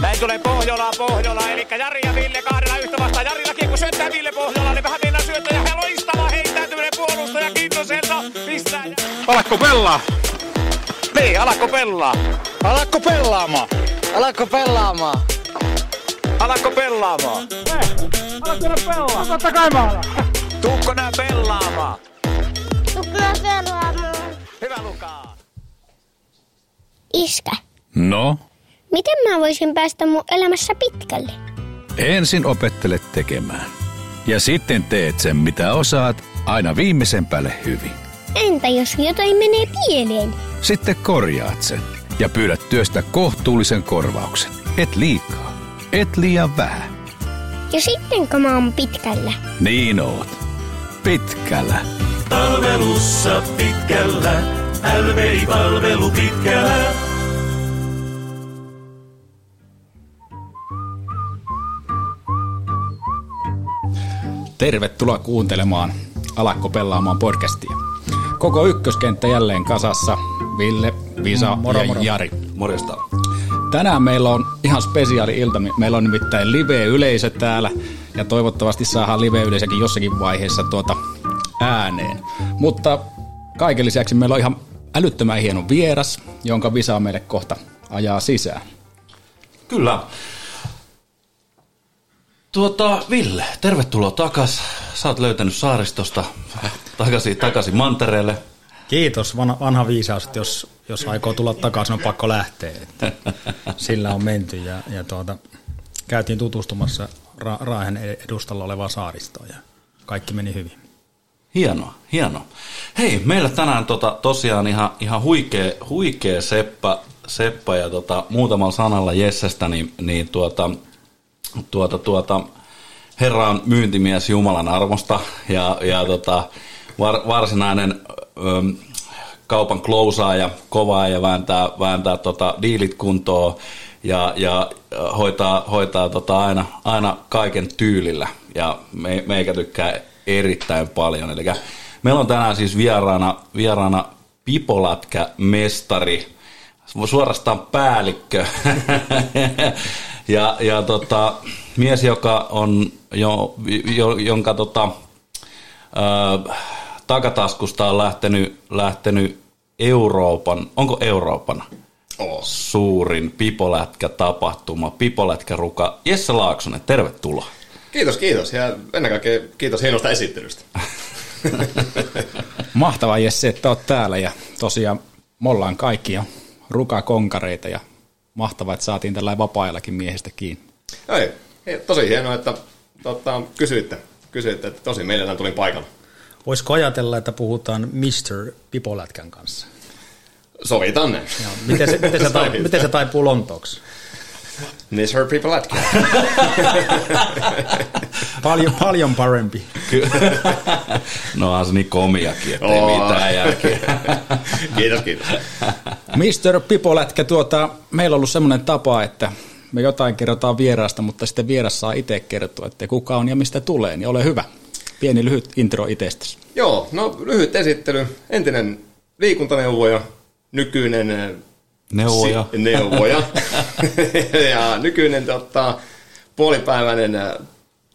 Näin tulee Pohjola, eli Jari ja Ville kahdella yhtä vastaan. Jarilla kiekko syöttää Ville Pohjolaan, niin vähän meinaa syöttää ja loistava heittäytyminen puolustaja Kinnoselta. Pistää. Alakko pelaa. Niin, Alakko Pellaa. Alakko Pellaamaan. Alakko pelaa. Totta kai mä alan. Tuukko nää pelaamaan. Hyvä Lukaa. Iskä. No? Miten mä voisin päästä mun elämässä pitkälle? Ensin opettelet tekemään. Ja sitten teet sen, mitä osaat, aina viimeisen päälle hyvin. Entä jos jotain menee pieleen? Sitten korjaat sen ja pyydät työstä kohtuullisen korvauksen. Et liikaa, et liian vähän. Ja sitten kun mä oon pitkällä. Niin oot. Pitkällä. Palvelussa pitkällä. LVI-palvelu pitkällä. Tervetuloa kuuntelemaan Alakko Pellaamaan podcastia. Koko ykköskenttä jälleen kasassa. Ville, Visa moro. Jari. Morjesta. Tänään meillä on ihan spesiaali ilta. Meillä on nimittäin live-yleisö täällä ja toivottavasti saadaan live-yleisökin jossakin vaiheessa ääneen. Mutta kaiken lisäksi meillä on ihan älyttömän hieno vieras, jonka Visa meille kohta ajaa sisään. Kyllä. Ville, tervetuloa takaisin. Sä oot löytänyt saaristosta takaisin mantereelle. Kiitos, vanha viisaus, että jos aikoo tulla takaisin, on pakko lähteä. Että sillä on menty ja käytiin tutustumassa Raahen edustalla olevaa saaristoa ja kaikki meni hyvin. Hienoa. Hei, meillä tänään tosiaan ihan huikea seppä ja muutamalla sanalla Jessestä, niin Herra on myyntimies Jumalan armosta ja varsinainen kaupan klousaaja, kovaa ja vääntää diilit kuntoon ja hoitaa aina kaiken tyylillä ja meikä tykkää erittäin paljon. Eli meillä on tänään siis vieraana Pipolätkä mestari, suorastaan päällikkö. ja mies, joka on jonka takataskusta on lähtenyt Euroopan, onko Euroopan suurin pipolätkätapahtuma, pipolätkäruka. Jesse Laaksonen, tervetuloa. Kiitos ja ennen kaikkea kiitos hienosta esittelystä. Mahtavaa Jesse, että olet täällä ja tosiaan me ollaan kaikkia rukakonkareita ja mahtavaa, että saatiin tällä vapaa-ajallakin miehestä kiinni. Ei, tosi hienoa, että kysyitte, että tosi mielellään tulin paikalle. Voisiko ajatella, että puhutaan Mr. Pipolätkän kanssa? Sovitaan näin. Miten se taipuu lontooksi? Mr. Pipolätkä. paljon parempi. No on se niin komiakin, ettei mitään jälkeä. Kiitos. Mr. Pipolätkä, meillä on ollut semmoinen tapa, että me jotain kerrotaan vieraasta, mutta sitten vieras saa itse kertoa, että kuka on ja mistä tulee, niin ole hyvä. Pieni lyhyt intro itsestäsi. Joo, no lyhyt esittely. Entinen liikuntaneuvoja, nykyinen neuvoja. ja nykyinen puolipäiväinen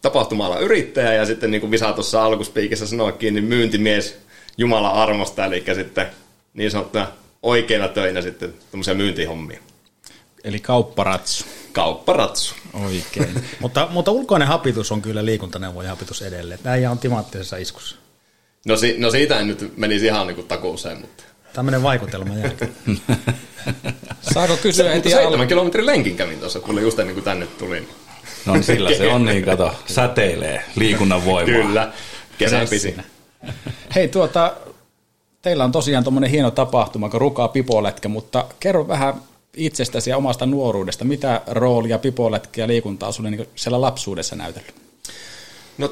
tapahtuma-alan yrittäjä ja sitten niin kuin Visa tuossa alkuspiikissä sanoikin, niin myyntimies Jumalan armosta, eli sitten niin sanottuna oikeilla töinä sitten tuommoisia myyntihommia. Eli kaupparatsu. Oikein. mutta ulkoinen hapitus on kyllä liikuntaneuvojen hapitus edelleen. Näin on timanttisessa iskussa. No siitä en nyt menisi ihan niin takuuseen, mutta... Tämmöinen vaikutelma jälkeen. Saako kysyä heti alkuun? 7 kilometrin lenkin kävin tuossa, kun just ennen kuin tänne tulin. No niin, sillä se on niin, kato, säteilee liikunnan voimaa. Kyllä, kesäpisi. Hei, teillä on tosiaan tommoinen hieno tapahtuma, kun Ruka Pipolätkä, mutta kerro vähän itsestäsi ja omasta nuoruudesta. Mitä roolia pipolätkä ja liikuntaa on sinulle niin siellä lapsuudessa näytellyt? No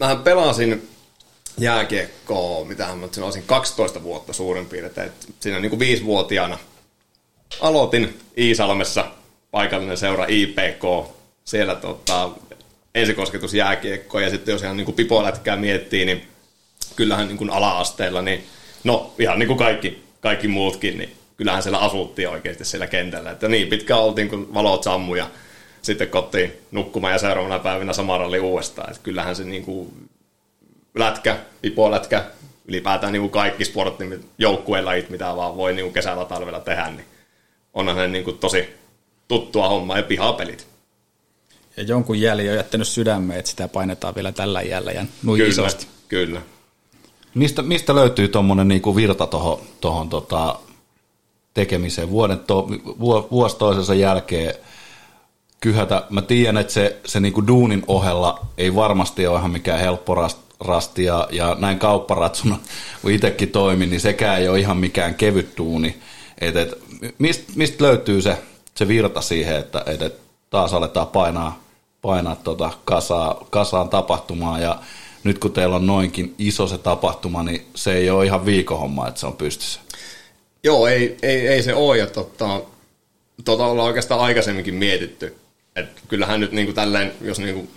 mähän pelasin jääkiekkoa, mitähän mä olisin 12 vuotta suurin piirtein. Siinä niin kuin 5-vuotiaana aloitin Iisalmessa, paikallinen seura IPK. Siellä ensikosketus jääkiekkoa ja sitten jos ihan niin kuin pipolätkää miettii, niin kyllähän niin kuin ala-asteella, niin no ihan niin kuin kaikki muutkin, niin kyllähän siellä asuttiin oikeasti siellä kentällä. Että niin pitkään oltiin, kun valot sammui ja sitten kotiin nukkumaan ja seuraavana päivänä sama ralli uudestaan. Että kyllähän se niin kuin lätkä, pipolätkä, ylipäätään niin kuin kaikki joukkueen lajit, mitä vaan voi niin kuin kesällä talvella tehdä, niin onhan ne niin kuin tosi tuttua hommaa ja pihapelit. Ja jonkun jäljellä on jättänyt sydämeen, että sitä painetaan vielä tällä iällä ja nuin kyllä, isosti. Kyllä. Mistä löytyy tuommoinen niinku virta tuohon tekemiseen vuosi toisensa jälkeen kyhätä? Mä tiedän, että se niinku duunin ohella ei varmasti ole ihan mikään helppo rasti ja näin kaupparatsuna, kun itsekin toimin, niin sekään ei ole ihan mikään kevyt duuni. Mistä löytyy se virta siihen, että taas aletaan painaa kasaan tapahtumaa, ja nyt kun teillä on noinkin iso se tapahtuma, niin se ei ole ihan viikohomma, että se on pystyssä. Joo, ei se ole, ja ollaan oikeastaan aikaisemminkin mietitty. Että kyllähän nyt niin kuin tälleen, jos niin kuin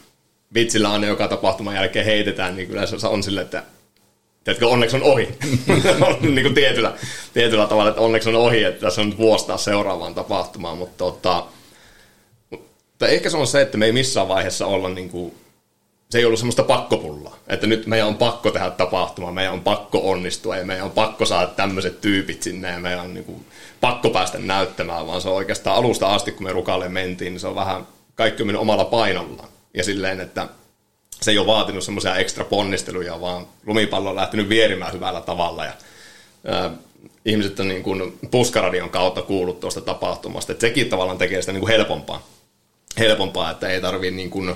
vitsillä aina joka tapahtuman jälkeen heitetään, niin kyllä se on silleen, että tiedätkö, onneksi on ohi. Niin kuin tietyllä tavalla, että onneksi on ohi, että tässä on nyt vuostaa seuraavaan tapahtumaan, mutta mutta ehkä se on se, että me ei missään vaiheessa olla, niin kuin, se ei ollut semmoista pakkopullaa, että nyt meidän on pakko tehdä tapahtumaa, meidän on pakko onnistua ja meidän on pakko saada tämmöiset tyypit sinne ja meidän on niin kuin pakko päästä näyttämään, vaan se on oikeastaan alusta asti, kun me Rukalle mentiin, niin se on vähän kaikki on mennyt omalla painollaan ja silleen, että se ei ole vaatinut semmoisia ekstra ponnisteluja, vaan lumipallo on lähtenyt vierimään hyvällä tavalla ja ihmiset on niin kuin puskaradion kautta kuullut tuosta tapahtumasta, että sekin tavallaan tekee sitä niin kuin helpompaa, että ei tarvitse niin kuin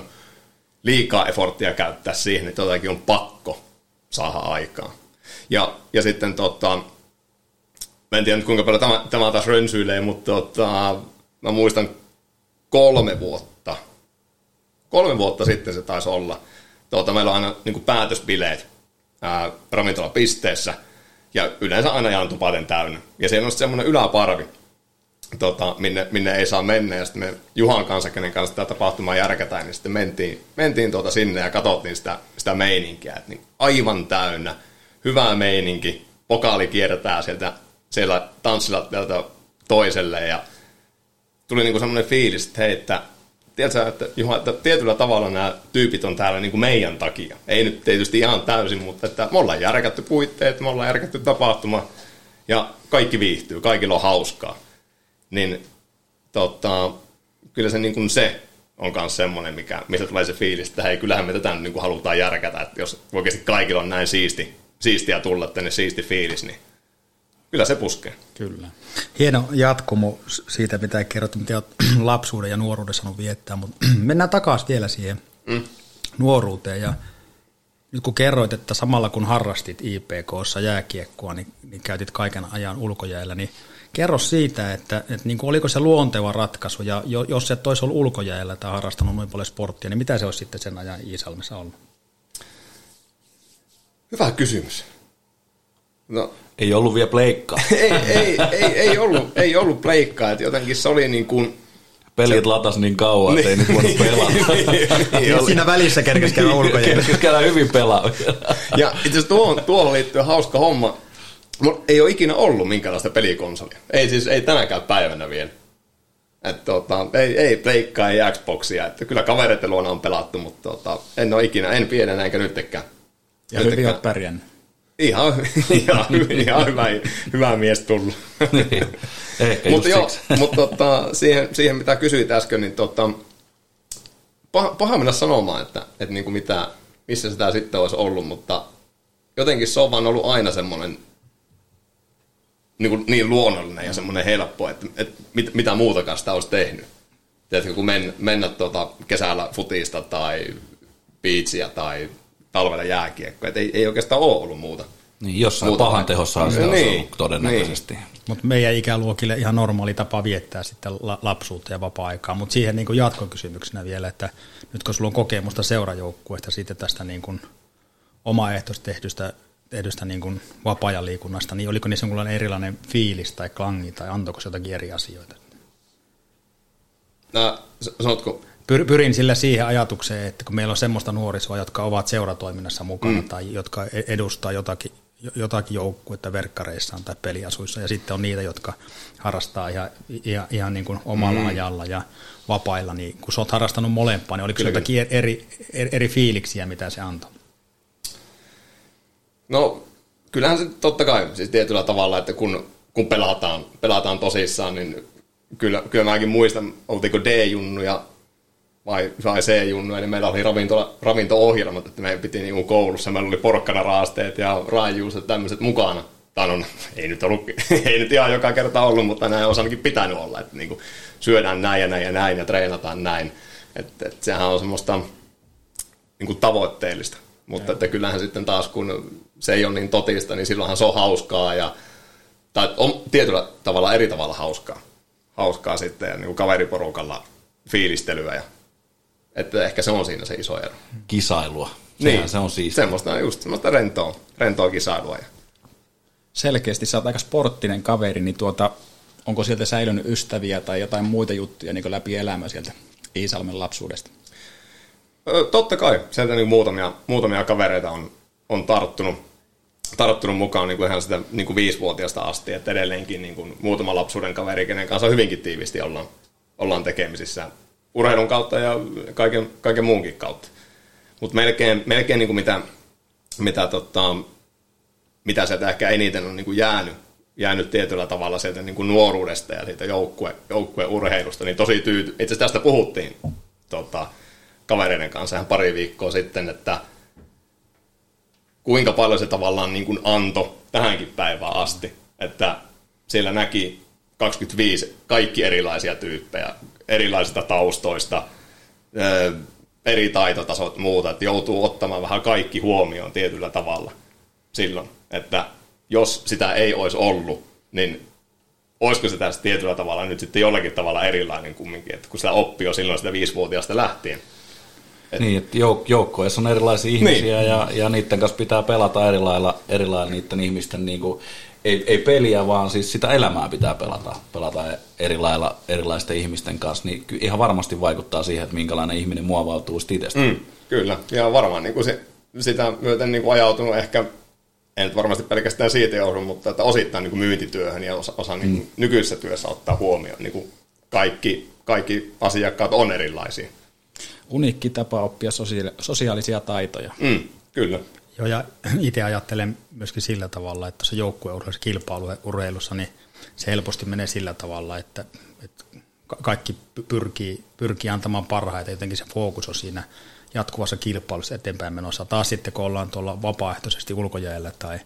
liikaa eforttia käyttää siihen, että jotakin on pakko saada aikaan. Ja sitten, mä en tiedä nyt kuinka paljon tämä taas rönsyilee, mutta mä muistan 3 vuotta sitten se taisi olla. Meillä on aina niin kuin päätösbileet ravintolapisteessä, ja yleensä aina jaantupaten täynnä. Ja siellä on semmoinen yläparvi, minne ei saa mennä, ja sitten me Juhan kanssa, kenen kanssa tämä tapahtuma järkätään, niin sitten mentiin sinne ja katsottiin sitä meininkiä. Et niin aivan täynnä, hyvä meininki, pokaali kiertää siellä tanssilattelta toiselle, ja tuli niinku semmoinen fiilis, että hei, että Juha, että tietyllä tavalla nämä tyypit on täällä niinku meidän takia. Ei nyt tietysti ihan täysin, mutta että me ollaan järkätty puitteet, me ollaan järkätty tapahtuma, ja kaikki viihtyy, kaikilla on hauskaa. Niin kyllä se, niin kuin se on myös semmoinen, mistä tulee se fiilis, että hei, kyllähän me tätä niin kuin halutaan järkätä, että jos oikeasti kaikilla on näin siistiä tulla tänne, siisti fiilis, niin kyllä se puskee. Kyllä. Hieno jatkumo siitä, mitä kerrot, mitä olet lapsuuden ja nuoruuden saanut viettää, mutta mennään takaisin vielä siihen nuoruuteen. Ja nyt kun kerroit, että samalla kun harrastit IPK:ssa jääkiekkoa, niin käytit kaiken ajan ulkojäällä, niin kerro siitä, että niin kuin oliko se luonteva ratkaisu, ja jos et olisi ollut ulkojäällä tai harrastanut noin paljon sporttia, niin mitä se olisi sitten sen ajan Iisalmessa ollut? Hyvä kysymys. No, ei ollut vielä pleikkaa. ei ollut pleikkaa, että jotenkin se oli niin kuin... Pelit latas niin kauan, ettei nyt voinut pelata. Ja siinä välissä kerkesi käydä ulkojäällä. Kerkesi käydä hyvin pelaa. Ja itse asiassa tuohon liittyen hauska homma. Mulla ei ole ikinä ollut minkäänlaista pelikonsolia. Ei tänäkään päivänä vielä. Että ei pleikkaa, ei Xboxia. Että kyllä kavereiden luona on pelattu, mutta en ole ikinä, en pienenä enkä nyttekään. Ja hyvin olet pärjännyt. Ihan hyvä mies tullut. Mutta joo, siihen mitä kysyit äsken, niin paha mennä sanomaan, että niin kuin missä sitä sitten olisi ollut, mutta jotenkin se on vaan ollut aina semmoinen, niin luonnollinen ja semmoinen helppo, että mitä muutakaan sitä olisi tehnyt. Tiedätkö, kun mennä kesällä futista tai beachia tai talvella jääkiekkoa, että ei oikeastaan ole ollut muuta. Niin, jossain pahan tehossa on se ollut todennäköisesti. Niin. Mutta meidän ikäluokille ihan normaali tapa viettää sitten lapsuutta ja vapaa-aikaa, mutta siihen niin kuin jatkokysymyksenä vielä, että nyt kun sulla on kokemusta seurajoukkueesta siitä tästä niin kuin omaehtoista tehdystä niin kuin vapaa-ajan liikunnasta, niin oliko niissä jonkinlainen erilainen fiilis tai klangi, tai antoiko se jotakin eri asioita? Sanotko? Pyrin sillä siihen ajatukseen, että kun meillä on semmoista nuorisoa, jotka ovat seuratoiminnassa mukana tai jotka edustaa jotakin jotakin joukkuetta verkkareissaan tai peliasuissa, ja sitten on niitä, jotka harrastaa ihan niin kuin omalla ajalla ja vapailla. Niin, kun sä oot harrastanut molempaa, niin oliko se jotakin eri fiiliksiä, mitä se antoi? No, kyllähän se totta kai, siis tietyllä tavalla, että kun pelataan tosissaan, niin kyllä mäkin muistan, oltiinko D-junnuja vai C-junnuja, niin meillä oli ravinto-ohjelmat, että meidän piti niin koulussa, meillä oli porkkanaraasteet ja raajuuset ja tämmöiset mukana. Tämä on, ei nyt ihan joka kerta ollut, mutta näin on ainakin pitänyt olla, että niin kuin syödään näin ja näin ja näin ja treenataan näin. Että sehän on semmoista niin kuin tavoitteellista, mutta että kyllähän sitten taas, kun se ei ole niin totista, niin silloinhan se on hauskaa ja tai on tietyllä tavalla eri tavalla hauskaa sitten ja niin kuin kaveriporukalla fiilistelyä ja että ehkä se on siinä se iso ero. Kisailua. Sehän niin, se on siis semmoista rentoa kisailua. Selkeästi sä oot aika sporttinen kaveri, niin onko sieltä säilynyt ystäviä tai jotain muita juttuja niin kuin läpi elämää sieltä Iisalmen lapsuudesta? Totta kai, sieltä niin muutamia kavereita on tarttunut mukaan niin kuin ihan sitä niin kuin 5-vuotiaasta asti, että edelleenkin niin kuin muutama lapsuuden kaveri, kenen kanssa hyvinkin tiivisti ollaan tekemisissä urheilun kautta ja kaiken muunkin kautta. Mutta melkein niin kuin mitä sieltä ehkä eniten on niin kuin jäänyt tietyllä tavalla sieltä niin kuin nuoruudesta ja siitä joukkueurheilusta, niin tosi itse asiassa tästä puhuttiin kavereiden kanssa ihan pari viikkoa sitten, että kuinka paljon se tavallaan niin kuin antoi tähänkin päivään asti, että siellä näki 25 kaikki erilaisia tyyppejä, erilaisista taustoista, eri taitotasot muuta, että joutuu ottamaan vähän kaikki huomioon tietyllä tavalla silloin, että jos sitä ei olisi ollut, niin olisiko se tässä tietyllä tavalla nyt sitten jollakin tavalla erilainen kumminkin, että kun sitä oppii jo silloin sitä 5-vuotiaasta lähtien. Niin, että joukkoissa on erilaisia ihmisiä niin, ja niiden kanssa pitää pelata eri lailla niiden ihmisten, niin kuin, ei peliä, vaan siis sitä elämää pitää pelata eri lailla erilaisten ihmisten kanssa, niin ihan varmasti vaikuttaa siihen, että minkälainen ihminen muovautuu itsestä. Kyllä, ja varmaan niin kuin sitä myöten niin kuin ajautunut ehkä, en nyt varmasti pelkästään siitä johdu, mutta että osittain niin kuin myyntityöhön ja osa niin kuin nykyisessä työssä ottaa huomioon, niin kuin kaikki asiakkaat on erilaisia. Uniikki tapa oppia sosiaalisia taitoja. Kyllä. Joo, ja itse ajattelen myöskin sillä tavalla, että tuossa joukkueurheilussa, kilpailuurheilussa, niin se helposti menee sillä tavalla, että kaikki pyrkii antamaan parhaita, jotenkin se fookus on siinä jatkuvassa kilpailussa eteenpäin menossa. Taas sitten, kun ollaan tuolla vapaaehtoisesti ulkojäällä tai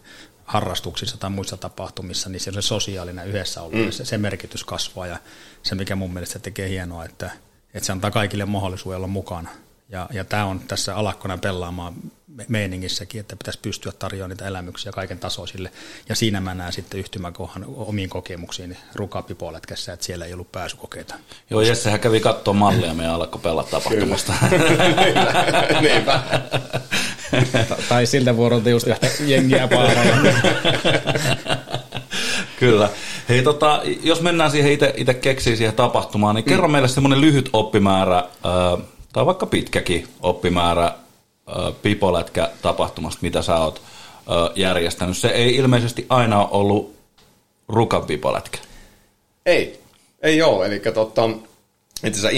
harrastuksissa tai muissa tapahtumissa, niin se on se sosiaalinen yhdessä ollut, se merkitys kasvaa, ja se, mikä mun mielestä tekee hienoa, että se antaa kaikille mahdollisuuden olla mukana. Ja tämä on tässä Alakkona Pellaamaan meiningissäkin, että pitäisi pystyä tarjoamaan niitä elämyksiä kaiken tasoisille. Ja siinä mä näen sitten yhtymäkohan omiin kokemuksiin Rukan Pipolätkässä, että siellä ei ollut pääsykokeita. Joo, Jessehän kävi katsoa mallia meidän Alakko Pellaamaan tapahtumasta. Niinpä. Tai siltä vuorolta just yhtä jengiä paaralla. Kyllä. Hei, jos mennään siihen itse keksiin siihen tapahtumaan, niin kerro meille semmoinen lyhyt oppimäärä, tai vaikka pitkäkin oppimäärä pipolätkä-tapahtumasta, mitä sä oot järjestänyt. Se ei ilmeisesti aina ole ollut Rukan Pipolätkä. Ei ole. Eli itse asiassa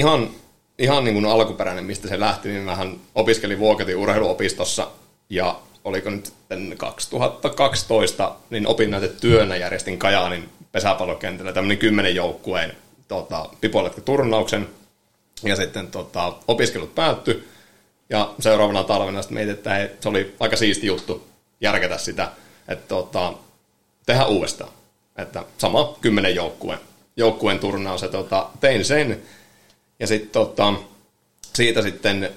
ihan niin kuin alkuperäinen, mistä se lähti, niin mähän opiskelin Vuokatin urheiluopistossa ja oliko nyt 2012, niin opinnäytetyönä järjestin Kajaanin pesäpallokentällä tämmöinen 10 joukkueen pipolätkäturnauksen, ja sitten opiskelut päättyi, ja seuraavana talvena sitten mietin, että se oli aika siisti juttu järkätä sitä, että tehdä uudestaan, että sama 10 joukkueen turnaus, ja tein sen, ja sitten siitä sitten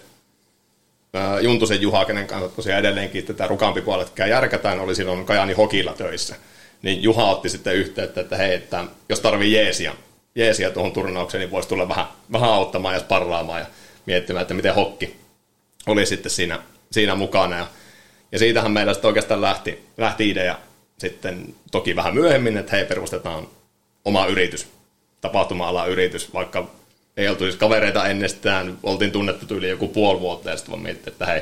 Juntusen Juha, kenen kanssa tosiaan edelleenkin tätä Rukan Pipolätkää järkätään, oli silloin Kajaani Hokilla töissä. Niin Juha otti sitten yhteyttä, että hei, että jos tarvii jeesiä tuohon turnaukseen, niin voisi tulla vähän auttamaan ja sparraamaan ja miettimään, että miten Hokki oli sitten siinä mukana. Ja siitähän meillä sitten oikeastaan lähti idea sitten toki vähän myöhemmin, että hei, perustetaan oma yritys, tapahtuma-alan yritys, vaikka ei oltu siis kavereita ennestään, oltiin tunnettu yli joku puoli vuotta ja sitten vaan miettii, että hei,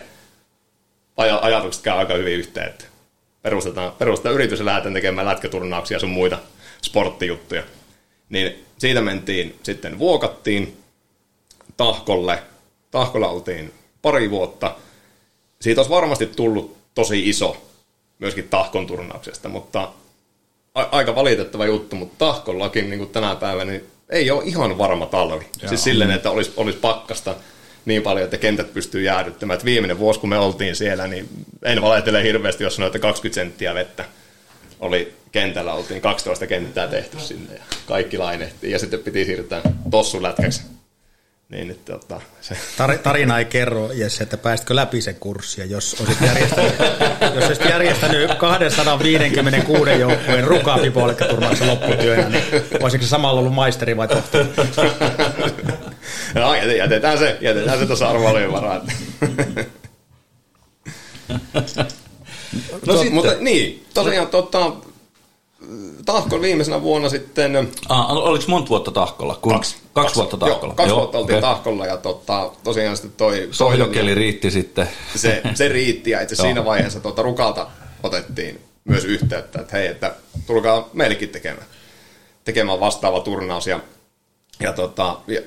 ajatukset käy aika hyvin yhteen, että perustetaan yritys ja lähdetään tekemään lätkäturnauksia ja sun muita sporttijuttuja. Niin siitä mentiin sitten Vuokattiin Tahkolle. Tahkolla oltiin pari vuotta. Siitä olisi varmasti tullut tosi iso myöskin Tahkon turnauksesta, mutta aika valitettava juttu, mutta Tahkollakin niin tänä päivänä niin ei ole ihan varma talvi. Jaa. Siis silleen, että olisi pakkasta niin paljon, että kentät pystyy jäädyttämään. Et viimeinen vuosi, kun me oltiin siellä, niin en valehtele hirveästi, jos sanoo, että 20 senttiä vettä oli kentällä. Oltiin 12 kenttää tehty sinne ja kaikki lainehtiin. Ja sitten piti siirtää tossulätkäksi. Niin, että, se. Tarina ei kerro, Jesse, että pääsitkö läpi sen kurssia, jos olisit järjestänyt 256 joukkueen Rukan Pipolätkä -turnauksen lopputyönä, niin olisiko se samalla ollut maisteri vai tohtori? No, jätetään se tuossa arvovalien varaan. No mutta niin, tosiaan Tahko viimeisenä vuonna sitten... oliko monta vuotta Tahkolla? Kaksi vuotta Tahkolla. Kaksi vuotta oltiin Tahkolla ja tosiaan sitten toi... Sohjokeli riitti sitten. Se riitti ja itse siinä vaiheessa Rukalta otettiin myös yhteyttä, että hei, että tulkaa meillekin tekemään vastaava turnaus. Ja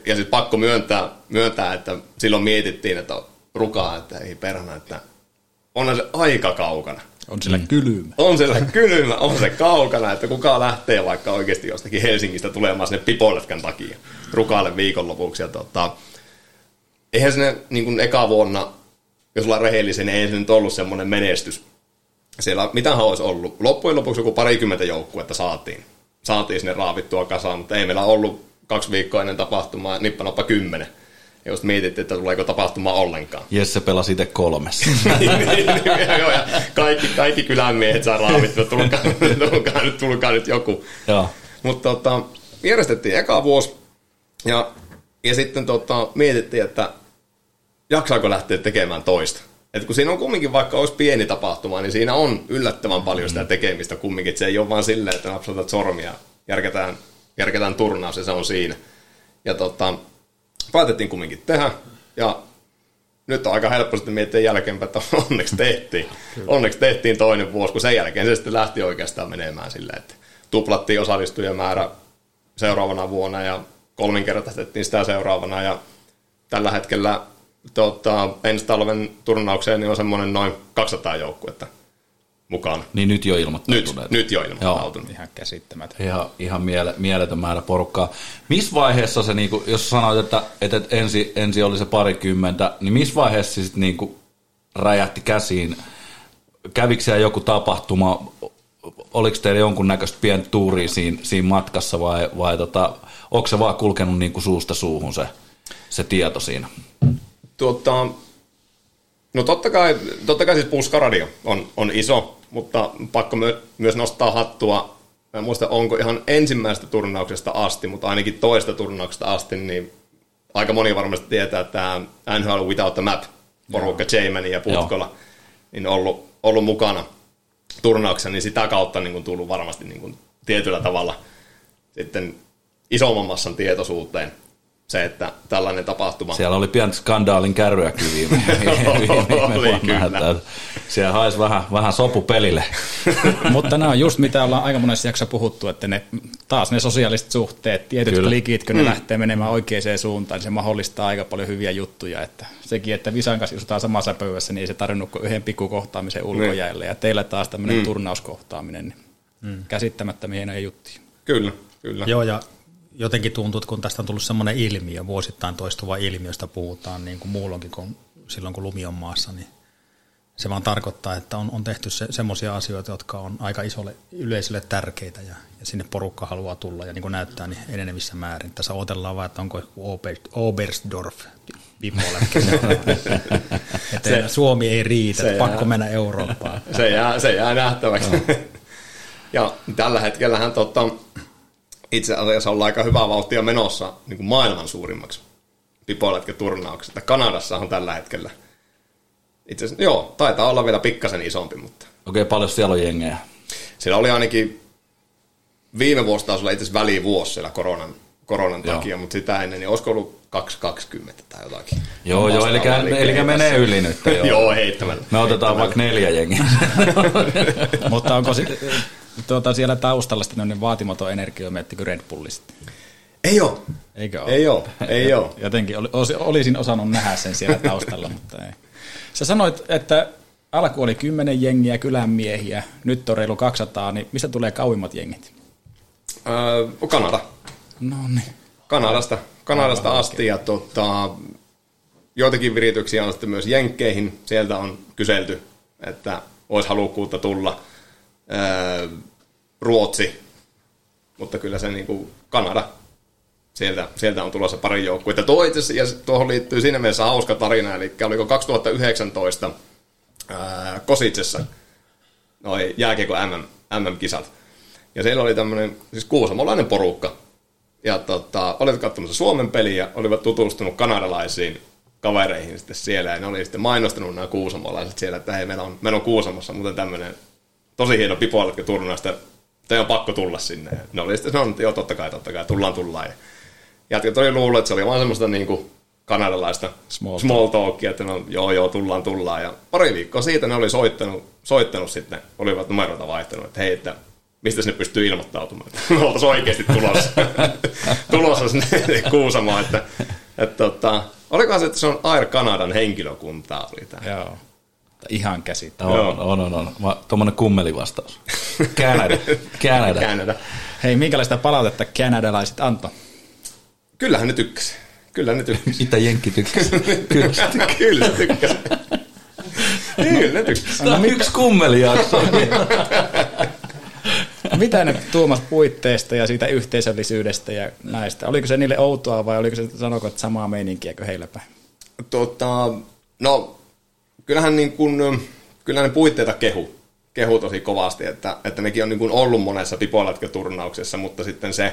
sitten pakko myöntää, että silloin mietittiin, että Rukaa, että ei perhana, että onhan se aika kaukana. On siellä kylmä. On se kaukana, että kuka lähtee vaikka oikeasti jostakin Helsingistä tulemaan sinne Pipolätkän takia Rukalle viikonlopuksi. Ja eihän sinne niin kuin eka vuonna, jos ollaan rehellisiä, niin ei se nyt ollut semmoinen menestys. Siellä mitähän olisi ollut. Loppujen lopuksi joku 20 joukkuetta saatiin sinne raavittua kasaan, mutta ei meillä ollut 2 viikkoa ennen tapahtumaa nippanoppa 10. Ja just mietittiin, että tuleeko tapahtumaan ollenkaan. Jesse pelasi itse 3. Joo, ja kaikki kylänmiehet saa raavittua, tulkaa nyt joku. Joo. Mutta järjestettiin eka vuosi, ja sitten mietittiin, että jaksaako lähteä tekemään toista. Et kun siinä on kumminkin, vaikka olisi pieni tapahtuma, niin siinä on yllättävän paljon sitä tekemistä kumminkin. Et se ei ole vaan silleen, että napsautat sormia, järkätään turnaus, ja se on siinä. Ja päätettiin kumminkin tehdä, ja nyt on aika helppo sitten miettiä jälkeenpäin, että onneksi tehtiin toinen vuosi, kun sen jälkeen se sitten lähti oikeastaan menemään silleen, että tuplattiin osallistujamäärä seuraavana vuonna ja 3-kertaistettiin sitä seuraavana, ja tällä hetkellä ensi talven turnaukseen niin on semmoinen noin 200 joukkuetta mukaan. Niin nyt jo ilmoittautuneet. Nyt jo ilmoittautuneet. Ihan käsittämätöntä. Ihan mieletön määrä porukkaa. Missä vaiheessa se, niinku, jos sanoit, että ensi oli se 20, niin missä vaiheessa se sit niinku räjähti käsiin? Kävikö siellä joku tapahtuma? Oliko teillä jonkunnäköistä pientä tuuria siinä matkassa vai onko se vaan kulkenut niinku suusta suuhun se tieto siinä? No totta kai siis Puskaradio on iso, mutta pakko myös nostaa hattua. Mä en muista, onko ihan ensimmäisestä turnauksesta asti, mutta ainakin toista turnauksesta asti, niin aika moni varmasti tietää tämä NHL Without the Map, porukka Jeymanin ja Putkola, niin ollut mukana turnauksessa, niin sitä kautta niin kuin tullut varmasti niin kuin tietyllä tavalla sitten isomman massan tietoisuuteen. Se, että tällainen tapahtuma... Siellä oli pian skandaalin kärryäkin viime kyllä. Siellä haisi vähän sopu pelille. Mutta nämä on just mitä ollaan aika monessa jaksossa puhuttu, että ne sosiaaliset suhteet, tietyt klikit, kun ne lähtee menemään oikeaan suuntaan, niin se mahdollistaa aika paljon hyviä juttuja. Että sekin, että Visan kanssa istutaan samassa pöydässä, niin ei se tarvinnut kuin yhden pikkukohtaamisen ulkojäälle. Ja teillä taas tämmöinen turnauskohtaaminen, niin käsittämättömiä hienoja juttuja. Kyllä. Joo, ja... Jotenkin tuntuu, kun tästä on tullut semmoinen ilmiö, vuosittain toistuva ilmiö, josta puhutaan niin kuin muulloinkin kuin silloin, kun lumi on maassa, niin se vaan tarkoittaa, että on tehty semmoisia asioita, jotka on aika isolle yleisölle tärkeitä ja sinne porukka haluaa tulla ja niin kuin näyttää, niin enenevissä määrin. Tässä odotellaan vaan, että onko Oberstdorf Pipolätkä. Suomi ei riitä, pakko mennä Eurooppaan. Se jää nähtäväksi. Ja tällä hetkellähän itse asiassa ollaan aika hyvää vauhtia menossa niin kuin maailman suurimmaksi pipolätkäturnauksesta. Kanadassa on tällä hetkellä. Itse asiassa, taitaa olla vielä pikkasen isompi, mutta... Okei, paljon siellä on jengejä? Siellä oli ainakin viime vuosi taas olla itse asiassa välivuosi siellä koronan koronan takia, mutta sitä ennen, niin olisiko ollut 2.20 tai jotakin. Joo, eli menee yli nyt. Joo, heittämällä. Me otetaan vaikka 4 jengiä. Mutta onko siellä taustalla sitten vaatimaton energiomeetti kuin Red Bullista? Ei ole. Eikö ole? Ei ole. Jotenkin olisin osannut nähdä sen siellä taustalla, mutta ei. Sä sanoit, että alku oli 10 jengiä, kylän miehiä, nyt on reilu 200, niin mistä tulee kauimmat jengit? Kanada. No niin. Kanadasta aivan asti oikein. Ja joitakin virityksiä on sitten myös jenkkeihin. Sieltä on kyselty, että olisi halukkuutta tulla Ruotsi, mutta kyllä se niin kuin Kanada. Sieltä on tulossa pari joukkuita. Tuohon liittyy siinä mielessä hauska tarina, eli oliko 2019 Kositsessa noi jääkiekko MM-kisat. Ja siellä oli tämmöinen siis kuusamolainen porukka. Ja olivat katsomassa Suomen peliä, olivat tutustunut kanadalaisiin kavereihin sitten siellä. Ja ne oli sitten mainostanut nämä kuusamolaiset siellä, että hei, meillä on Kuusamossa muuten tämmöinen tosi hieno pipolätkä turnaista. Teidän on pakko tulla sinne. Ne oli sitten sanonut, että joo, totta kai, tullaan. Jatket oli luullut, että se oli vaan semmoista niin kuin kanadalaista small talkia, että no, joo, tullaan. Ja pari viikkoa siitä ne oli soittanut sitten, olivat numeroita vaihtanut, että hei, että mistä sinne pystyy ilmoittautumaan. Me oltaisiin oikeasti tulossa sinne Kuusamoon. Että olikohan se, että se on Air Canadan henkilökuntaa oli tämä. Joo. Ihan käsittää. On. Tuommoinen kummelivastaus. Canada. Hei, minkälaista palautetta kanadalaiset antoi? Kyllähän ne tykkäsi. Mitä jenkki tykkäsi? Kyllä ne tykkäsi. No yksi kummelijakso. Mitä ne tuomas puitteista ja siitä yhteisöllisyydestä ja näistä? Oliko se niille outoa vai oliko se, sanoko, että samaa meininkiä kuin heillä päin? No... Kyllähän ne puitteita kehu tosi kovasti, että nekin on niin kuin ollut monessa pipolätkäturnauksessa, mutta sitten se,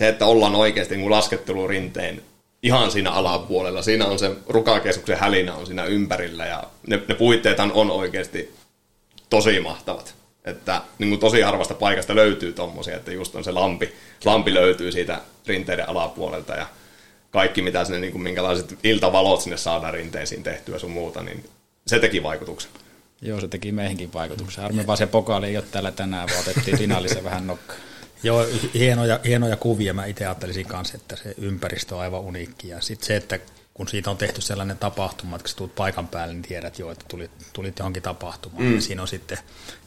että ollaan oikeasti niin kuin laskettelurinteen ihan siinä alapuolella, siinä on se Ruka-keskuksen hälinä on siinä ympärillä ja ne puitteethan on oikeasti tosi mahtavat, että niin kuin tosi harvasta paikasta löytyy tommosia, että just on se lampi löytyy siitä rinteiden alapuolelta ja kaikki mitä sinne, niin kuin minkälaiset iltavalot sinne saadaan rinteisiin tehtyä sun muuta, niin se teki vaikutuksen. Joo, se teki meihinkin vaikutuksen. Harmi vaan se pokaali ei ole täällä tänään, vaan otettiin finaalissa vähän nokkaa. Joo, hienoja kuvia. Mä itse ajattelisin kanssa, että se ympäristö on aivan uniikki. Ja sitten se, että kun siitä on tehty sellainen tapahtuma, että kun sä tulet paikan päälle, niin tiedät jo, että tulit johonkin tapahtumaan. Ja siinä on sitten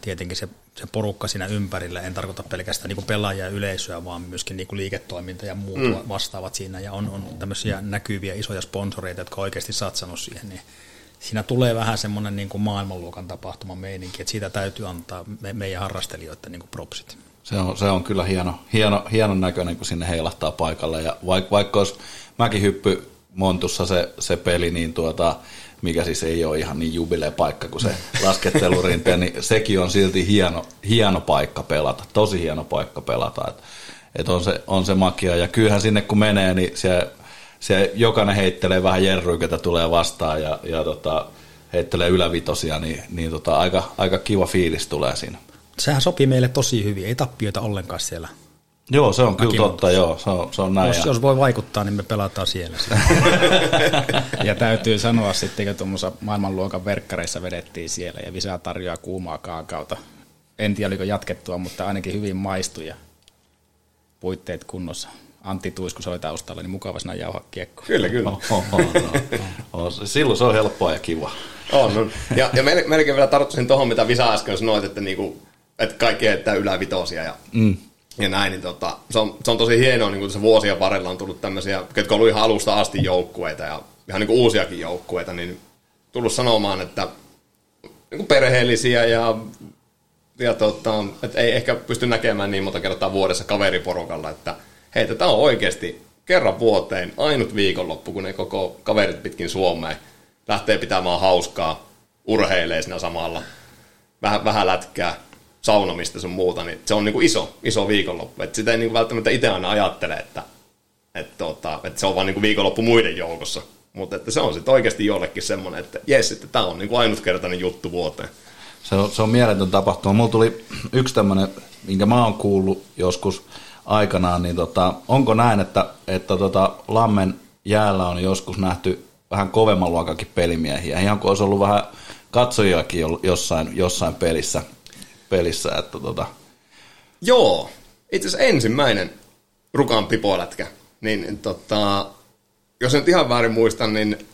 tietenkin se porukka siinä ympärillä. En tarkoita pelkästään niin kuin pelaajia ja yleisöä, vaan myöskin niin kuin liiketoiminta ja muut vastaavat siinä. Ja on tämmöisiä näkyviä isoja sponsoreita, jotka on oikeasti satsannut siihen, niin siinä tulee vähän semmoinen niin kuin maailmanluokan tapahtumameininki, että siitä täytyy antaa meidän harrastelijoiden niin kuin propsit. Se on kyllä hieno näköinen, kun sinne heilahtaa paikalle. Ja vaikka olisi mäkin hyppy Montussa se peli, niin mikä siis ei ole ihan niin jubileepaikka kuin se laskettelurinteen, niin sekin on silti hieno paikka pelata, tosi hieno paikka pelata. Et on se makia, ja kyllähän sinne kun menee, niin se jokainen heittelee vähän jerryä, ketä tulee vastaan ja heittelee ylävitosia, niin aika kiva fiilis tulee siinä. Sehän sopii meille tosi hyvin, ei tappioita ollenkaan siellä. Joo, se on kyllä totta, joo, se on näin. Jos voi vaikuttaa, niin me pelataan siellä. Ja täytyy sanoa sitten, kun tuommoisessa maailmanluokan verkkareissa vedettiin siellä ja Visa tarjoaa kuumaa kaakaota. En tiedä, oliko jatkettua, mutta ainakin hyvin maistuja puitteet kunnossa. Antti Tuisku soi taustalla, niin mukava sinä jauhaa kiekkoa. Kyllä. Silloin se on helppoa ja kiva. On. Ja melkein vielä tarttuisin tuohon, mitä Visa äsken sanoit, että, niinku, että kaikki heittää ylävitosia ja näin. Niin se on tosi hienoa, niin kuin tässä vuosien varrella on tullut tämmöisiä, ketkä on ollut ihan alusta asti joukkueita ja ihan niin kuin uusiakin joukkueita, niin tullut sanomaan, että niin kuin perheellisiä ja että ei ehkä pysty näkemään niin monta kertaa vuodessa kaveriporukalla, että hei, tämä on oikeasti kerran vuoteen ainut viikonloppu, kun ne koko kaverit pitkin Suomeen lähtee pitämään hauskaa, urheilee siinä samalla, vähän lätkää, saunomista sun muuta, niin se on niinku iso viikonloppu. Et sitä ei niinku välttämättä itse aina ajattele, että se on vaan niinku viikonloppu muiden joukossa, mutta se on sitten oikeasti jollekin semmoinen, että jes, että tämä on niinku ainutkertainen juttu vuoteen. Se on mieletön tapahtuma. Mulla tuli yksi tämmöinen, minkä mä oon kuullut joskus, aikanaan, niin onko näin, että Lammen jäällä on joskus nähty vähän kovemman luokankin pelimiehiä, ihan kuin olisi ollut vähän katsojiakin jossain pelissä että Joo, itse asiassa ensimmäinen Rukan Pipolätkä, niin jos nyt ihan väärin muistan, niin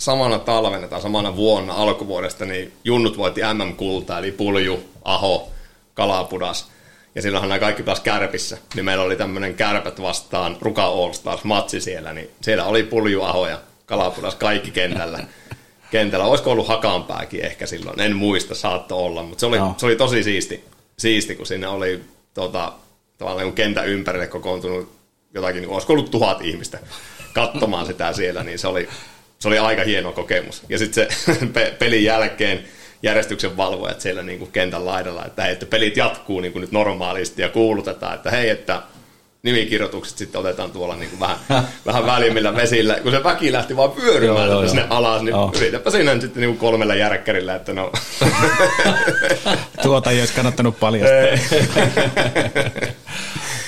samana talvena tai samana vuonna alkuvuodesta niin junnut voitti MM-kultaa, eli Pulju, Aho, Kalapudas, ja silloinhan nämä kaikki taas Kärpissä, niin meillä oli tämmöinen Kärpät vastaan Ruka All Stars-matsi siellä, niin siellä oli Pulju, Aho ja Kalapudas kaikki kentällä. Olisiko ollut Hakanpääkin ehkä silloin, en muista, saattoi olla, mutta se oli tosi siisti, kun siinä oli tavallaan kentän ympärille kokoontunut jotakin, olisiko ollut 1000 ihmistä katsomaan sitä siellä, niin se oli aika hieno kokemus. Ja sitten se pelin jälkeen järjestyksen valvojat siellä niin kuin kentän laidalla, että hei, että pelit jatkuu niin kuin nyt normaalisti ja kuulutetaan, että hei, että nimikirjoitukset sitten otetaan tuolla niin kuin vähän välimmillä vesillä. Kun se väki lähti vaan pyörimään sinne alas, niin yritäpä sinä sitten niin kuin 3 järkkärillä, että no. Tuota ei olisi kannattanut paljastaa.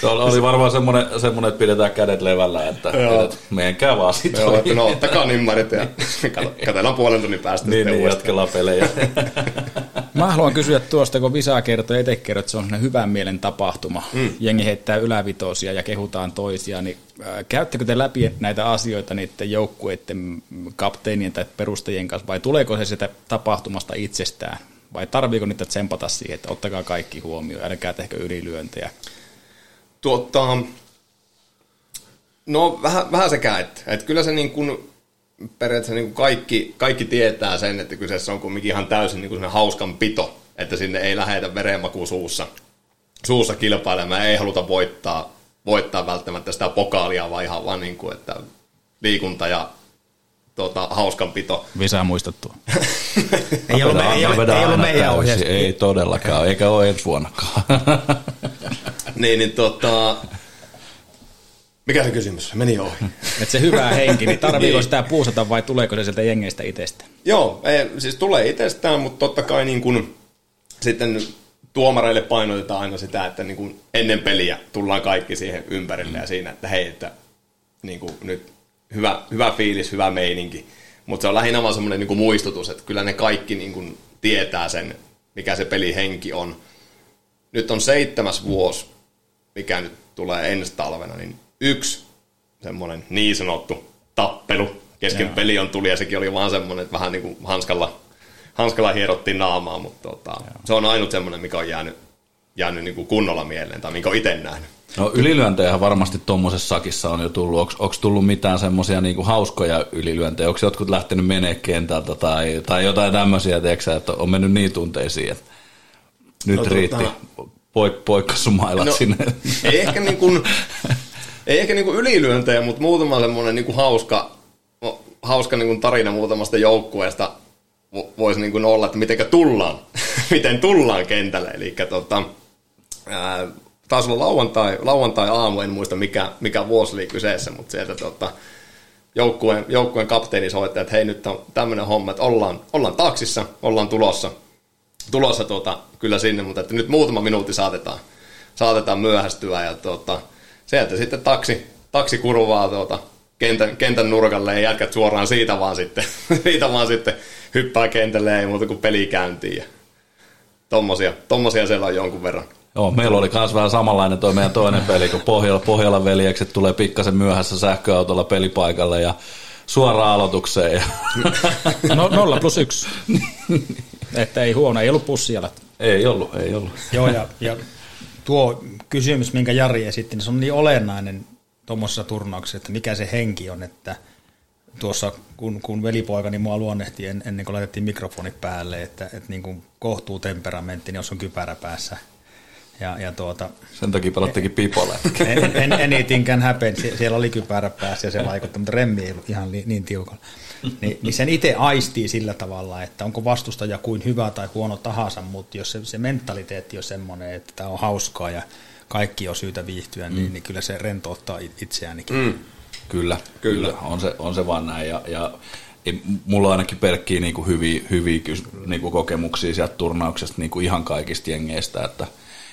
Se oli varmaan semmoinen, että pidetään kädet levällä, että menkää vaan sit. Joo, että no ottakaa nimmarit ja katsellaan puolen tunnin päästä niin, sitten jatkellaan pelejä. Mä haluan kysyä tuosta, kun Visa kertoi ja itse kertoi, että se on hyvän mielen tapahtuma. Jengi heittää ylävitosia ja kehutaan toisia. Niin, käyttekö te läpi näitä asioita niiden joukkueiden kapteenien tai perustajien kanssa vai tuleeko se sitä tapahtumasta itsestään? Vai tarviiko niitä tsempata siihen, että ottakaa kaikki huomioon, älkää tehkö ylilyöntejä? No vähän sekään, että kyllä se niin kuin periaatteessa niin kuin kaikki tietää sen, että kyseessä on kumminkin ihan täysin niin kuin sellainen hauskan pito, että sinne ei lähetä verenmaku suussa kilpailemaan, ei haluta voittaa välttämättä sitä pokaalia, vaan ihan vaan niin kuin, että liikunta ja hauskan pito. Visa muistattua. ei ollut meidän ohjeessa. Ei todellakaan, eikä ole ensi vuonnakaan. Mikä se kysymys? Meni ohi. Että se hyvä henki, niin tarviiko sitä puusata vai tuleeko se sieltä jengeistä itsestä? Joo, siis tulee itsestään, mutta totta kai niin kun sitten tuomareille painotetaan aina sitä, että niin kun ennen peliä tullaan kaikki siihen ympärille ja siinä, että hei, että niin kun nyt hyvä fiilis, hyvä meininki. Mutta se on lähinnä vaan semmoinen niin kun muistutus, että kyllä ne kaikki niin kun tietää sen, mikä se pelihenki on. Nyt on 7. vuosi, mikä nyt tulee ensi talvena, niin 1 semmoinen niin sanottu tappelu kesken peliin tuli, ja sekin oli vaan semmoinen, että vähän niin kuin hanskalla hierottiin naamaa, mutta se on ainut semmoinen, mikä on jäänyt niin kuin kunnolla mieleen, tai minkä olen itse nähnyt. No ylilyöntejähän varmasti tuommoisessa sakissa on jo tullut. Onko tullut mitään semmoisia niinku hauskoja ylilyöntejä? Onko jotkut lähtenyt menee kentältä tai jotain tämmöisiä, tiiäksä, että on mennyt niin tunteisiin, että nyt riitti poikkasumailat sinne. Ei ehkä ylilyöntejä, mutta muutama semmoinen niin kuin hauska niin kuin tarina muutamasta joukkueesta voisi niin kuin olla, että miten tullaan kentälle. Eli taisi olla lauantai-aamu, en muista mikä vuosi oli kyseessä, mutta sieltä joukkueen kapteeni soittaa, että hei, nyt on tämmöinen homma, että ollaan taksissa, ollaan tulossa kyllä sinne, mutta että nyt muutama minuutti saatetaan myöhästyä ja sieltä sitten taksi kurvaa kentän nurkalle ja jätkät suoraan siitä vaan sitten hyppää kentälle, ei muuta kuin peli käyntiin ja tommosia siellä on jonkun verran. Joo, meillä oli myös vähän samanlainen tuo meidän toinen peli, kun Pohjolan veljekset tulee pikkasen myöhässä sähköautolla pelipaikalle ja suoraan aloitukseen. Ja... 0+1. Että ei huono, ei ollut pussijalat. Ei ollut. Joo, ja tuo kysymys, minkä Jari esitti, niin se on niin olennainen tuommoisessa turnauksessa, että mikä se henki on, että tuossa kun velipoikani mua luonnehti ennen kuin laitettiin mikrofonit päälle, että niin kuin kohtuu temperamentti, niin jos on kypärä päässä. Sen takia pelattekin Pipolätkä. Anything can happen, siellä oli kypärä päässä ja se vaikutti, mutta remmi ei ollut ihan niin tiukalla. Niin sen itse aistii sillä tavalla, että onko vastustaja kuin hyvä tai huono tahansa, mutta jos se mentaliteetti on semmoinen, että tämä on hauskaa ja kaikki on syytä viihtyä, niin kyllä se rentouttaa itseäänikin. Kyllä. On se vaan näin. Ja mulla on ainakin pelkkiä niin kuin hyviä kokemuksia sieltä turnauksesta niin kuin ihan kaikista jengeistä, että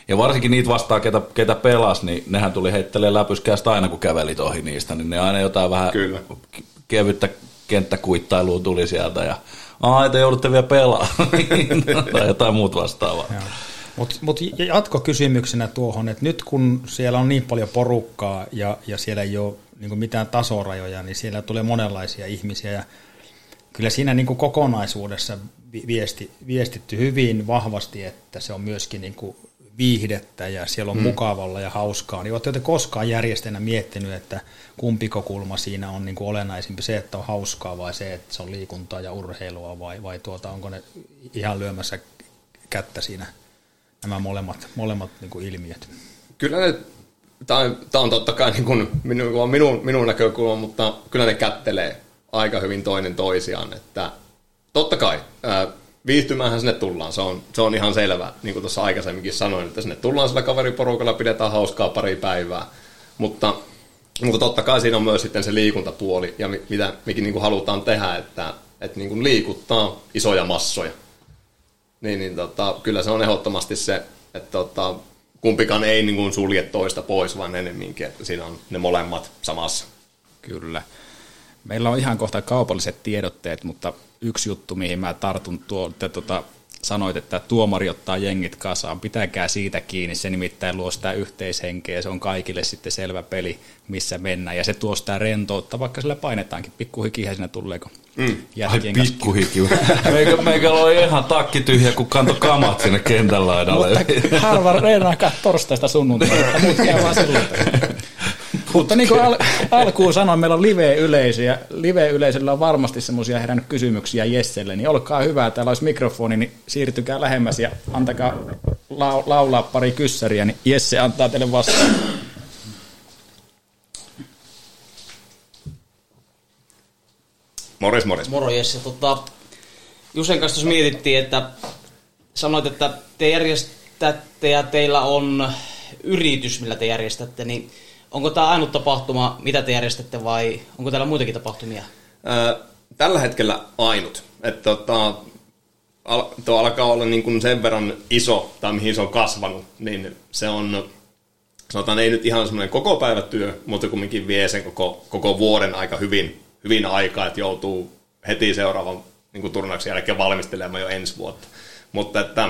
Ja varsinkin niitä vastaan, ketä pelasi, niin nehän tuli heittelemään läpyskästä aina, kun kävelit ohi niistä, niin ne aina jotain vähän kyllä kevyttä kenttäkuittailua tuli sieltä ja te joudutte vielä pelaamaan tai jotain muut vastaavaa. Mutta jatkokysymyksenä tuohon, että nyt kun siellä on niin paljon porukkaa ja siellä ei ole niin mitään tasorajoja, niin siellä tulee monenlaisia ihmisiä ja kyllä siinä niin kuin kokonaisuudessa viestitty hyvin vahvasti, että se on myöskin niin kuin viihdettä ja siellä on mukavalla ja hauskaa. Niin olette koskaan järjestäjänä miettinyt, että kumpiko kulma siinä on niin kuin olennaisempi, se, että on hauskaa vai se, että se on liikuntaa ja urheilua vai onko ne ihan lyömässä kättä siinä nämä molemmat niin kuin ilmiöt? Kyllä ne, tämä on totta kai niin kuin minun näkökulma, mutta kyllä ne kättelee aika hyvin toinen toisiaan, että totta kai viihtymäänhän sinne tullaan, se on ihan selvä, niin kuin tuossa aikaisemminkin sanoin, että sinne tullaan sillä kaveriporukalla, pidetään hauskaa pari päivää, mutta totta kai siinä on myös sitten se liikuntapuoli ja mitä mekin niin kuin halutaan tehdä, että niin kuin liikuttaa isoja massoja, niin, kyllä se on ehdottomasti se, että kumpikaan ei niin kuin sulje toista pois, vaan enemminkin, että siinä on ne molemmat samassa. Kyllä. Meillä on ihan kohta kaupalliset tiedotteet, mutta yksi juttu, mihin mä tartun, sanoit, että tuomari ottaa jengit kasaan, pitäkää siitä kiinni, se nimittäin luo sitä yhteishenkeä, se on kaikille sitten selvä peli, missä mennään, ja se tuo sitä rentoutta, vaikka sillä painetaankin, pikkuhikihän siinä tulleeko. Ai pikkuhiki, meikällä oli ihan takki tyhjä, kun kanto kamat sinne kentän laidalle. Mutta harva reenaakaan torstaista sunnuntaita, mutta käy vaan silloin. Mutta niin kuin alkuun sanoin, meillä on live-yleisöjä. Live-yleisöllä on varmasti semmoisia herännyt kysymyksiä Jesselle, niin olkaa hyvä, täällä olisi mikrofoni, niin siirtykää lähemmäs ja antakaa laulaa pari kyssäriä, niin Jesse antaa teille vastaan. Morjes. Moro Jesse. Jusen kanssa tuossa mietittiin, että sanoit, että te järjestätte ja teillä on yritys, millä te järjestätte, niin onko tämä ainut tapahtuma, mitä te järjestätte, vai onko täällä muitakin tapahtumia? Tällä hetkellä ainut. Tuo alkaa olla niin kuin sen verran iso, tai mihin se on kasvanut, niin se on, sanotaan, ei nyt ihan semmoinen koko päivätyö, mutta kumminkin vie sen koko vuoden aika hyvin aikaa, että joutuu heti seuraavan niin kuin turnauksen jälkeen valmistelemaan jo ensi vuotta. Mutta että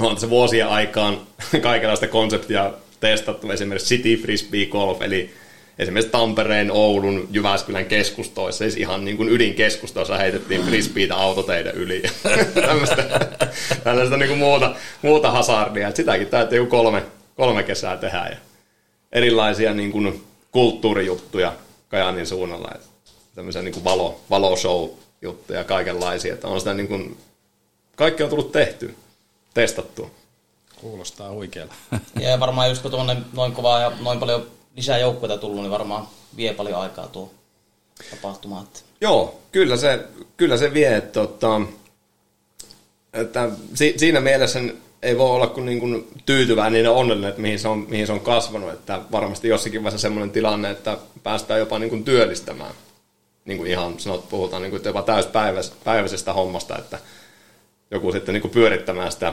on tässä vuosien aikaan kaikenlaista konseptia testattu, esimerkiksi City Frisbee Golf, eli esimerkiksi Tampereen, Oulun, Jyväskylän keskustoissa, siis ihan niin kuin ydinkeskustoissa heitettiin frisbeitä autoteiden yli. Tällaista niin kuin muuta hazardia. Et sitäkin täytyy kolme kesää tehdä ja erilaisia niin kuin kulttuurijuttuja Kajaanin suunnalla. Et tämmöisiä niin kuin valoshow-juttuja, kaikenlaisia. Et on sitä niin kuin, kaikki on tullut tehty, testattua. Kuulostaa oikealla. Ja varmaan just kun tuonne noin kovaa ja noin paljon lisää joukkueita tullut, niin varmaan vie paljon aikaa tuo tapahtuma. Joo, kyllä se vie. Että siinä mielessä ei voi olla kuin niin kuin tyytyväinen ja onnellinen, että mihin se on kasvanut. Että varmasti jossakin vaiheessa semmoinen tilanne, että päästään jopa niin kuin työllistämään. Niin kuin ihan puhutaan niin kuin jopa täyspäiväisestä hommasta, että joku sitten niin kuin pyörittämään sitä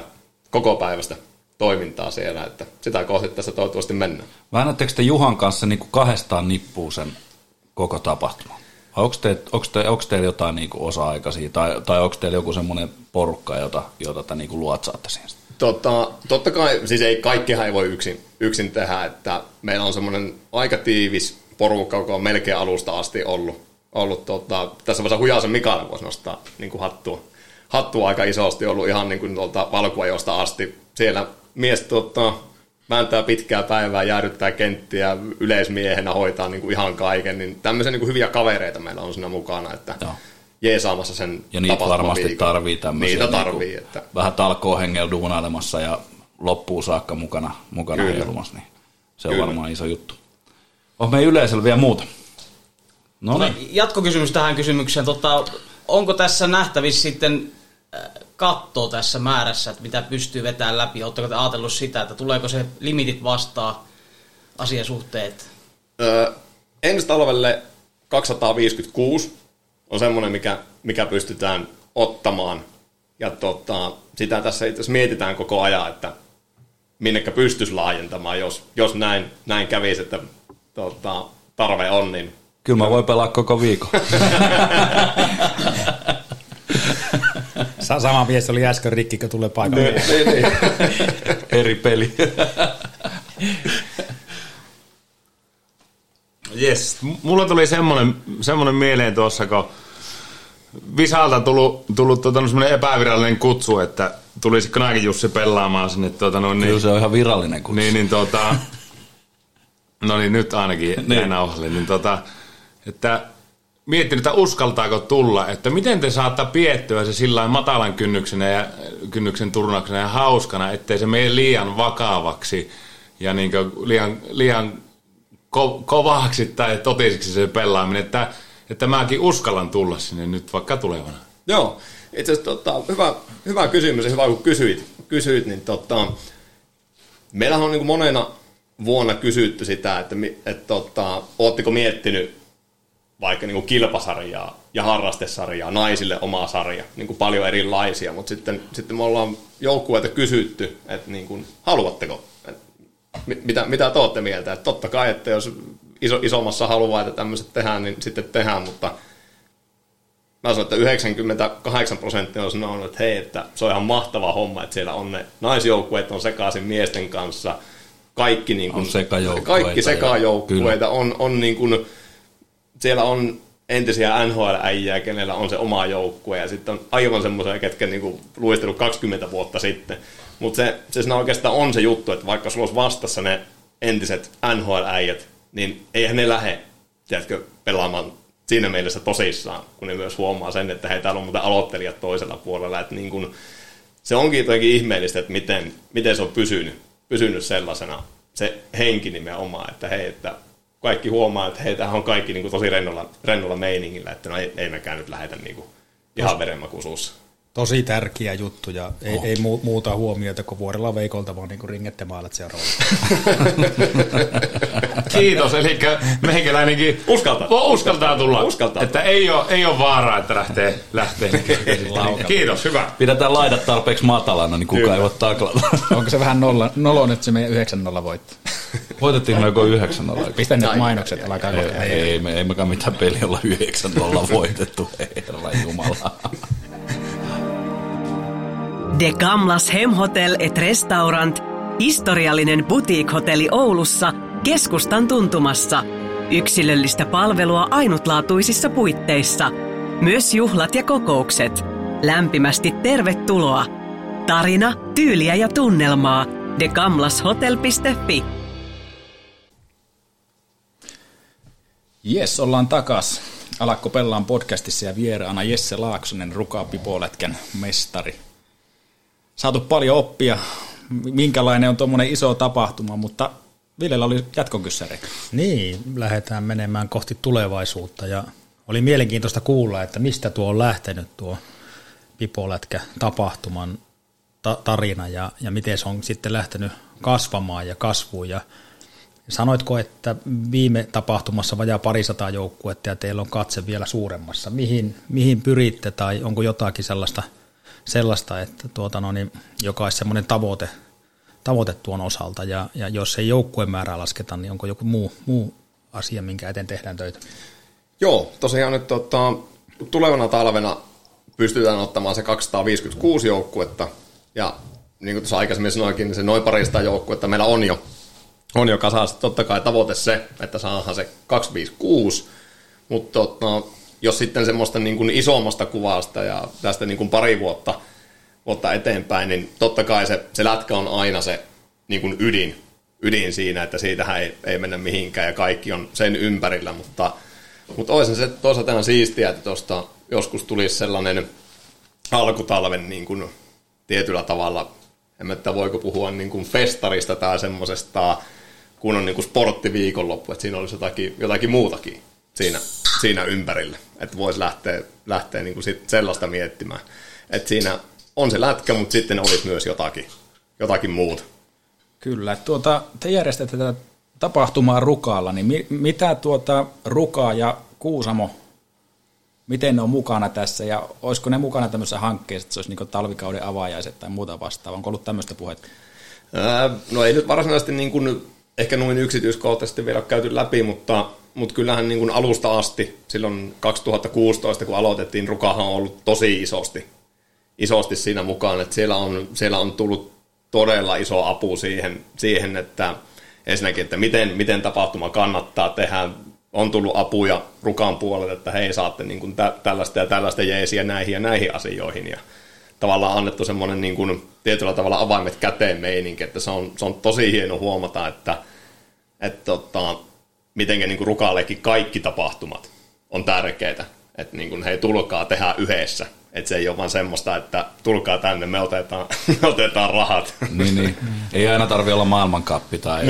koko päivästä toimintaa siellä, että sitä kohti tässä toivottavasti mennään. Väännättekö te Juhan kanssa niin kuin kahdestaan nippuu sen koko tapahtuma? Onko teillä jotain niin kuin osa-aikaisia tai onko teillä joku semmoinen porukka, jota te niin kuin luotsaatte siihen? Totta kai, siis kaikkihan ei voi yksin tehdä, että meillä on semmoinen aika tiivis porukka, joka on melkein alusta asti ollut tässä vaiheessa Hujasen Mikael voisi nostaa niin kuin hattua aika isosti, ollut ihan niin kuin tuolta valkuajosta asti. Siellä mies vääntää pitkää päivää, jäädyttää kenttiä, yleismiehenä hoitaa niin kuin ihan kaiken. Niin tämmöisiä niin kuin hyviä kavereita meillä on siinä mukana, että jeesaamassa sen tapahtumaviikon. Ja niitä varmasti tarvii tämmöisiä. Niitä tarvii. Niin että vähän talkoohengellä duunailemassa ja loppuun saakka mukana heilumassa. Niin se on varmaan iso juttu. Onko meidän yleisöllä vielä muuta? No niin. Jatkokysymys tähän kysymykseen. Onko tässä nähtävissä sitten kattoa tässä määrässä, että mitä pystyy vetämään läpi? Oletteko te ajatellut sitä, että tuleeko se limitit vastaan asiasuhteet? Ensi talvelle 256 on semmoinen, mikä pystytään ottamaan. Ja sitä tässä itse asiassa mietitään koko ajan, että minnekä pystyisi laajentamaan, jos näin kävisi, että tarve on. Niin kyllä mä voin pelaa koko viikon. Sama viesti oli äsken Rikki, kun tulee paikalle. Eri peli. Yes. Mulla tuli semmoinen mieleen tuossa, kun Visalta tullut semmoinen epävirallinen kutsu, että tulisiko nääkin Jussi pelaamaan sinne. Niin, kyllä se on ihan virallinen kutsu. Niin, no niin, nyt ainakin enää ohli. Että miettinyt, että uskaltaako tulla, että miten te saattaa piettyä se sillä matalan kynnyksen turnauksena ja hauskana, ettei se mene liian vakavaksi ja niin liian kovaksi tai totisiksi se pelaaminen, että mäkin uskallan tulla sinne nyt vaikka tulevana. Joo, itse asiassa hyvä kysymys ja hyvä kun kysyit niin meillähän on niin monena vuonna kysytty sitä, että ootteko miettinyt vaikka niin kuin kilpasarjaa ja harrastesarjaa, naisille omaa sarjaa, niin kuin paljon erilaisia, mutta sitten me ollaan joukkueelta kysytty, että niin kuin, haluatteko, että mitä te olette mieltä, että totta kai, että jos isommassa haluaa, että tämmöiset tehdään, niin sitten tehdään, mutta mä sanon, että 98% on sanonut, että hei, että se on ihan mahtava homma, että siellä on ne naisjoukkueet on sekaisin miesten kanssa, kaikki, niin kuin, kaikki sekajoukkueita on niin kuin, siellä on entisiä NHL-äijää, kenellä on se oma joukkue, ja sitten on aivan semmoisia, ketkä niinku luistellut 20 vuotta sitten. Mutta se oikeastaan on se juttu, että vaikka sulla olisi vastassa ne entiset NHL-äijät, niin eihän ne lähde, tiedätkö, pelaamaan siinä mielessä tosissaan, kun ne myös huomaa sen, että hei, täällä on muuten aloittelijat toisella puolella. Et niin kun, se onkin jotenkin ihmeellistä, että miten se on pysynyt sellaisena, se henki nimenomaan, että hei, että kaikki huomaa, että hei, tämähän on kaikki niin kuin tosi rennolla meiningillä, että no ei mekään nyt lähetä niin kuin ihan verenmakuun suussa. Tosi tärkeä juttu ja ei muuta huomiota kuin vuorella veikolta, vaan niin kuin ringette maalat seuraavaksi. Kiitos, eli meikäläinenkin uskaltaa tulla. Uskaltaa. Että ei ole vaaraa, että lähtee. Kiitos, hyvä. Pidetään laidat tarpeeksi matalana, niin kukaan ei voi taklata. Onko se vähän nolo nyt se meidän 9-0 voittaa? Voitettiin me joko 9-0. Pistä nyt mainokset, alkaa kokeilla. Ei mekään mitään peliä olla 9-0 voitettu, herra jumala. The Gamlas Hem Hotel & Restaurant, historiallinen boutique-hotelli Oulussa, keskustan tuntumassa. Yksilöllistä palvelua ainutlaatuisissa puitteissa. Myös juhlat ja kokoukset. Lämpimästi tervetuloa. Tarina, tyyliä ja tunnelmaa. thegamlashotel.fi. Jes, ollaan takas. Alakko Pellaan podcastissa ja vieraana Jesse Laaksonen, Rukan Pipolätkän mestari. Saatu paljon oppia, minkälainen on tuommoinen iso tapahtuma, mutta Villellä oli jatkokyssäri. Niin, lähdetään menemään kohti tulevaisuutta ja oli mielenkiintoista kuulla, että mistä tuo on lähtenyt tuo Pipolätkä-tapahtuman tarina ja miten se on sitten lähtenyt kasvamaan ja kasvuun. Ja sanoitko, että viime tapahtumassa vajaa 200 joukkuetta ja teillä on katse vielä suuremmassa. Mihin pyritte tai onko jotakin sellaista, että joka olisi semmoinen tavoite tuon osalta, ja jos ei joukkueen määrää lasketa, niin onko joku muu asia, minkä eteen tehdään töitä? Joo, tosiaan nyt tulevana talvena pystytään ottamaan se 256 joukkuetta, ja niin kuin tuossa aikaisemmin sanoinkin, niin se noin 200 joukkuetta meillä on jo kasassa. Totta kai tavoite se, että saadaan se 256, mutta jos sitten semmoista niin kuin isommasta kuvasta ja tästä niin kuin pari vuotta eteenpäin, niin totta kai se lätkä on aina se niin kuin ydin siinä, että siitähän ei mennä mihinkään ja kaikki on sen ympärillä, mutta olisi se toisaalta ihan siistiä, että tuosta joskus tulisi sellainen alkutalven niin kuin tietyllä tavalla, että voiko puhua niin kuin festarista tai semmoisesta, kun on niin kuin sporttiviikonloppu, että siinä olisi jotakin muutakin siinä ympärillä, että voisi lähteä niin kuin sellaista miettimään, että siinä on se lätkä, mutta sitten olisi myös jotakin muuta. Kyllä, te järjestätte tätä tapahtumaa Rukalla, niin mitä Ruka ja Kuusamo, miten ne on mukana tässä ja olisiko ne mukana tämmöisessä hankkeessa, että se olisi niin kuin talvikauden avaajaiset tai muuta vastaavaa, onko ollut tämmöistä puhetta? No ei nyt varsinaisesti niin kuin, ehkä noin yksityiskohtaisesti vielä käyty läpi, mutta kyllähän niin kuin alusta asti, silloin 2016 kun aloitettiin, Rukahan on ollut tosi isosti siinä mukaan, että siellä on tullut todella iso apu siihen että ensinnäkin, että miten tapahtuma kannattaa tehdä, on tullut apuja Rukan puolelta, että hei, saatte niin kuin tällaista ja tällaista jeesiä näihin ja näihin asioihin, ja tavallaan annettu semmoinen niin kuin tietyllä tavalla avaimet käteen meininki, että se on tosi hieno huomata, että mitenkä niin kuin Rukallekin kaikki tapahtumat on tärkeitä, että niin kuin, hei, tulkaa, tehdään yhdessä, että se ei ole vaan semmoista, että tulkaa tänne, me otetaan rahat. Niin. Ei aina tarvitse olla maailmankappi tai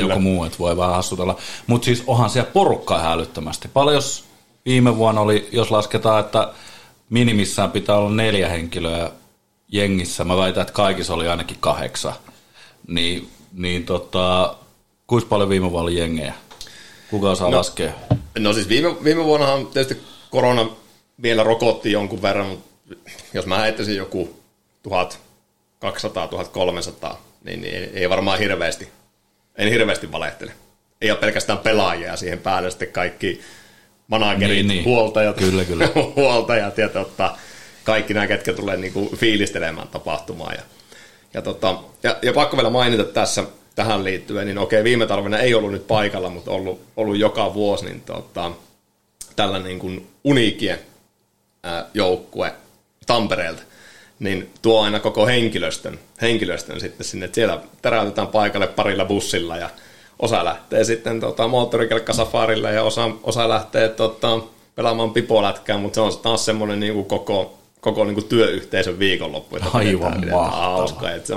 joku muu, että voi vähän hassutella, mutta siis onhan siellä porukkaa hälyttömästi. Paljon jos viime vuonna oli, jos lasketaan, että minimissään pitää olla 4 henkilöä jengissä. Mä väitän, että kaikissa oli ainakin 8. Niin, kuinka paljon viime vuonna oli jengejä? Kuka osaa laskea? No siis viime vuonnahan tietysti korona vielä rokotti jonkun verran, mutta jos mä heittäisin joku 1200-1300, niin ei varmaan hirveästi. En hirveästi valehtele. Ei ole pelkästään pelaajia siihen päälle, sitten kaikki managerit, niin. Huoltajat, kyllä. Huoltajat ja kaikki nämä, ketkä tulee niinku fiilistelemään tapahtumaa. Ja pakko vielä mainita tässä tähän liittyen, niin okei, viime talvena ei ollut nyt paikalla, mutta ollut joka vuosi, niin tällä niin kuin uniikien joukkue Tampereelta, niin tuo aina koko henkilöstön sitten sinne, että siellä täräytetään paikalle parilla bussilla ja osa lähtee sitten moottorikelkkasafarille ja osa lähtee pelaamaan pipolätkää, mutta se on taas semmoinen niinku koko niinku työyhteisön viikonloppu. Aivan mahtavaa. Että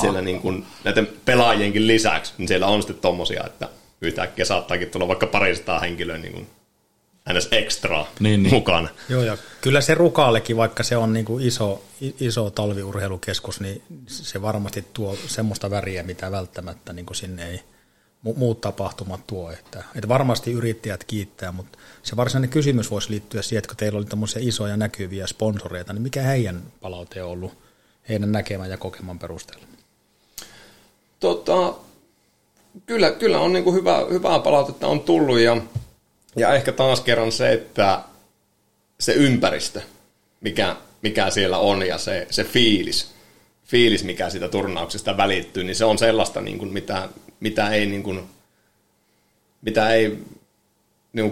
siellä niinku, näiden pelaajienkin lisäksi, niin siellä on sitten tommosia, että yhtäkkiä saattaakin tulla vaikka 200 henkilöä niinku ns. Extraa mukana. Joo, ja kyllä se Rukallekin, vaikka se on niinku iso talviurheilukeskus, niin se varmasti tuo semmoista väriä, mitä välttämättä niinku sinne ei muut tapahtumat tuo. Että varmasti yrittäjät kiittää, mutta se varsinainen kysymys voisi liittyä siihen, että kun teillä oli tämmöisiä isoja näkyviä sponsoreita, niin mikä heidän palaute on ollut heidän näkemän ja kokeman perusteella? Kyllä on niin kuin hyvää palautetta on tullut, ja ehkä taas kerran se, että se ympäristö, mikä siellä on, ja se fiilis, mikä siitä turnauksesta välittyy, niin se on sellaista, niin kuin mitä ei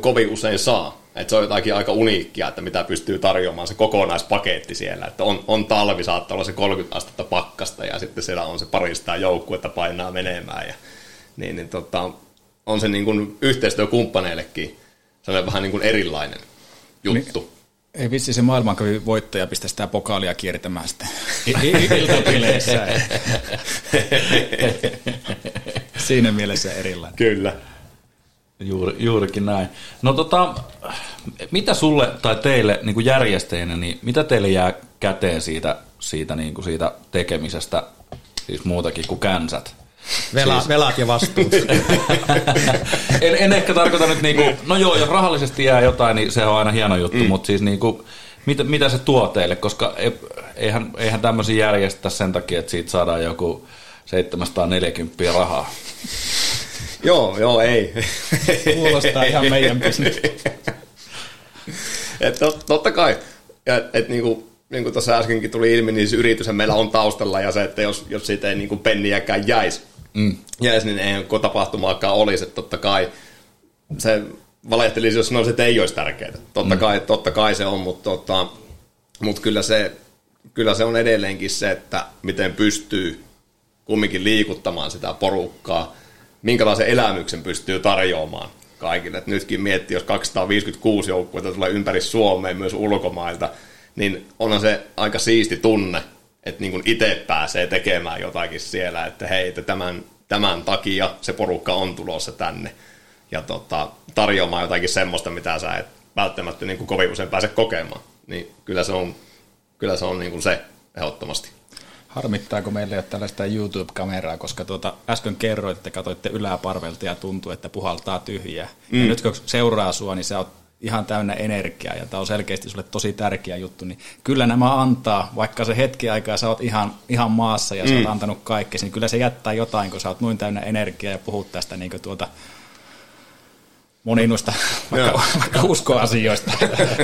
kovin usein saa. Että se on jotakin aika uniikkia, että mitä pystyy tarjoamaan se kokonaispaketti siellä. Että on talvi, saattaa olla se 30 astetta pakkasta, ja sitten siellä on se parista joukkuetta painaa menemään. Ja, niin, on se niin kuin yhteistyökumppaneillekin sellainen vähän niin kuin erilainen juttu. Niin. Ei vissi se maailmankapin voittaja pistä sitä pokaalia kiertämään sitten iltapileissä. Siinä mielessä erilainen. Kyllä. Juurikin näin. No mitä sulle tai teille niin kuin järjestäjänä, niin mitä teille jää käteen siitä tekemisestä, siis muutakin kuin känsät? Velat ja vastuut. en ehkä tarkoita nyt, jos rahallisesti jää jotain, niin se on aina hieno juttu, mutta siis mitä se tuo teille, koska eihän tämmöisiä järjestetä sen takia, että siitä saadaan joku 740 rahaa. Joo, ei. Kuulostaa ihan meidän business. Totta kai, että niin kuin tuossa äskenkin tuli ilmi, niin se yritys meillä on taustalla, ja se, että jos siitä ei niin kuin penniäkään jäisi, niin ei tapahtumaakaan olisi. Että totta kai se valehtelisi, jos se ei olisi tärkeää. Totta kai se on, mutta kyllä se on edelleenkin se, että miten pystyy kumminkin liikuttamaan sitä porukkaa, minkälaisen elämyksen pystyy tarjoamaan kaikille. Et nytkin miettii, jos 256 joukkuetta tulee ympäri Suomea myös ulkomailta, niin onhan se aika siisti tunne, että niin itse pääsee tekemään jotakin siellä, että hei, että tämän takia se porukka on tulossa tänne ja tarjoamaan jotakin semmoista, mitä sä et välttämättä niin kuin kovin usein pääse kokemaan. Niin kyllä se on niin kuin se ehdottomasti. Harmittaako meillä ei ole tällaista YouTube-kameraa, koska äsken kerroitte, katsoitte yläparvelta ja tuntuu, että puhaltaa tyhjää. Ja nyt kun seuraa sua, niin sä oot ihan täynnä energiaa ja tämä on selkeästi sulle tosi tärkeä juttu, niin kyllä nämä antaa, vaikka se hetki aikaa sä oot ihan maassa ja sä oot antanut kaikkea, niin kyllä se jättää jotain, kun sä oot noin täynnä energiaa ja puhut tästä niin kuin tuota moninuista vaikka uskoasioista.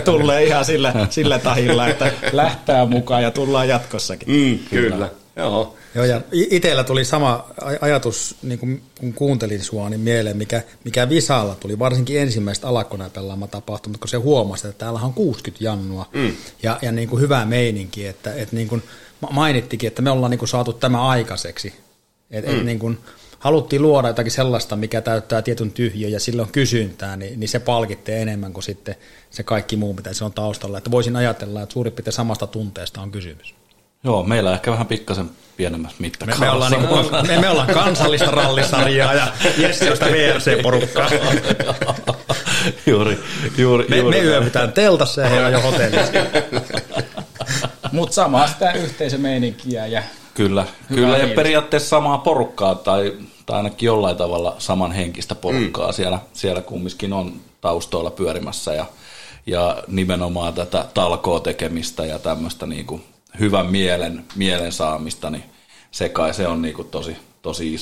Tulee ihan sillä tahilla, että lähtää mukaan ja tullaan jatkossakin. Kyllä. Joo. Joo, ja itsellä tuli sama ajatus, niin kun kuuntelin sua, niin mieleen, mikä Visalla tuli, varsinkin ensimmäistä Alakkona Pellaamaan tapahtumat, kun se huomasi, että täällä on 60 jannua, ja niin kuin hyvä meininki, että niin kuin mainittikin, että me ollaan niin kuin saatu tämä aikaiseksi, että niin kuin haluttiin luoda jotakin sellaista, mikä täyttää tietyn tyhjön ja silloin kysyntää, niin se palkitte enemmän kuin sitten se kaikki muu, mitä se on taustalla, että voisin ajatella, että suurin piirtein samasta tunteesta on kysymys. Joo, meillä on ehkä vähän pikkasen pienemmässä mittakaavassa. Me ollaan kansallista rallisarjaa ja Jesse on sitä VRC-porukkaa. Me yömitään teltassa ja he on jo hotellissa. Mutta samaa sitä yhteisömeininkiä. Ja kyllä ja periaatteessa samaa porukkaa tai ainakin jollain tavalla samanhenkistä porukkaa siellä kumminkin on taustoilla pyörimässä ja nimenomaan tätä talkoa tekemistä ja tämmöistä niinku hyvän mielen saamista, niin se kai se on niinku tosi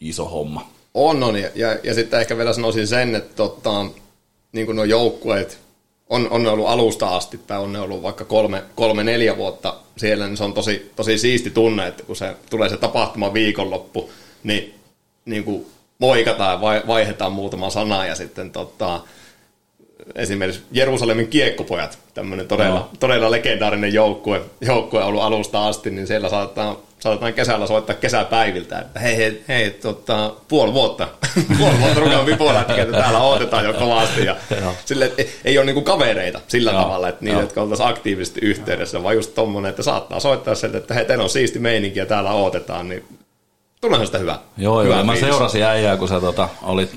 iso homma. On ja sitten ehkä vielä sanoisin sen, että niinku nuo joukkueet on ollut alusta asti, tai on ne ollut vaikka 3-4 vuotta siellä, niin se on tosi siisti tunne, että kun se tulee se tapahtuma viikonloppu, niin niinku moikataan ja vaihdetaan muutama sana ja sitten esimerkiksi Jerusalemin kiekkopojat, tämmöinen todella legendaarinen joukkue on ollut alusta asti, niin siellä saatetaan kesällä soittaa kesäpäiviltä, että hei puoli vuotta Rukan Pipolätkä, että täällä odotetaan jo kovasti. Ja sille, ei ole niinku kavereita sillä tavalla, että niitä, jotka oltaisiin aktiivisesti yhteydessä, vaan just tommoinen, että saattaa soittaa sieltä, että hei, teillä on siisti meininki ja täällä odotetaan, niin tuleehan sitä hyvää. Joo, mä seurasin äijää, kun sä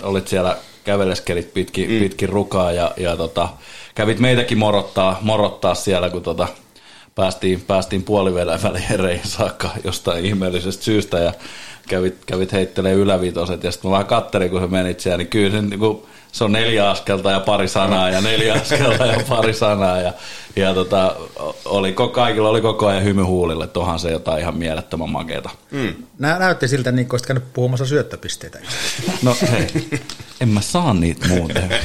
olit siellä käveleskelit pitkin Rukaa ja kävit meitäkin morottaa siellä, kun päästiin puolivälieräihin saakka jostain ihmeellisestä syystä ja kävit heittelee ylävitoset ja sitten mä vähän katselin, kun sä menit siellä, niin kyllä se on 4 askelta ja pari sanaa ja 4 askelta ja pari sanaa ja kaikilla oli koko ajan hymy huulille, että onhan se jotain ihan mielettömän makeeta. Näytti siltä, niin kuin olisit käynyt puhumassa syöttöpisteitä. No hei, en mä saa niitä muuten.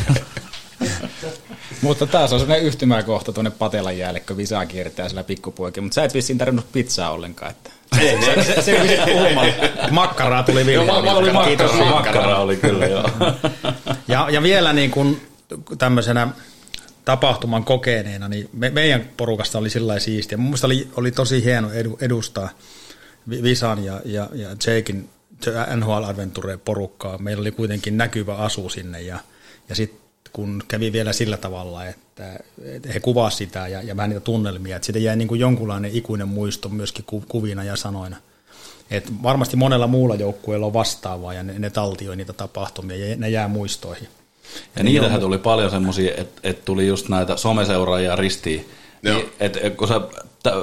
Mutta taas on sellainen yhtymäkohta tuonne Patelan jäälle, kun Visaa kiertää sillä pikkupoikia, mutta sä et vissiin tarvinnut pizzaa ollenkaan. Että. Se ei vissiin puhumalle. Makkaraa tuli vielä. Makkaraa oli kyllä, joo. Ja vielä niin kuin tämmöisenä tapahtuman kokeneena, niin meidän porukasta oli sillä lailla siistiä. Mun mielestä oli tosi hieno edustaa Visan ja Jakein NHL Adventure -porukkaa. Meillä oli kuitenkin näkyvä asu sinne ja sitten kun kävi vielä sillä tavalla, että he kuvasivat sitä ja vähän niitä tunnelmia, että siitä jäi niin kuin jonkunlainen ikuinen muisto myöskin kuvina ja sanoina. Et varmasti monella muulla joukkueella on vastaavaa ja ne taltioi niitä tapahtumia ja ne jää muistoihin. Ja niitähän tuli paljon semmoisia, että tuli just näitä someseuraajia ristiin. Kun sä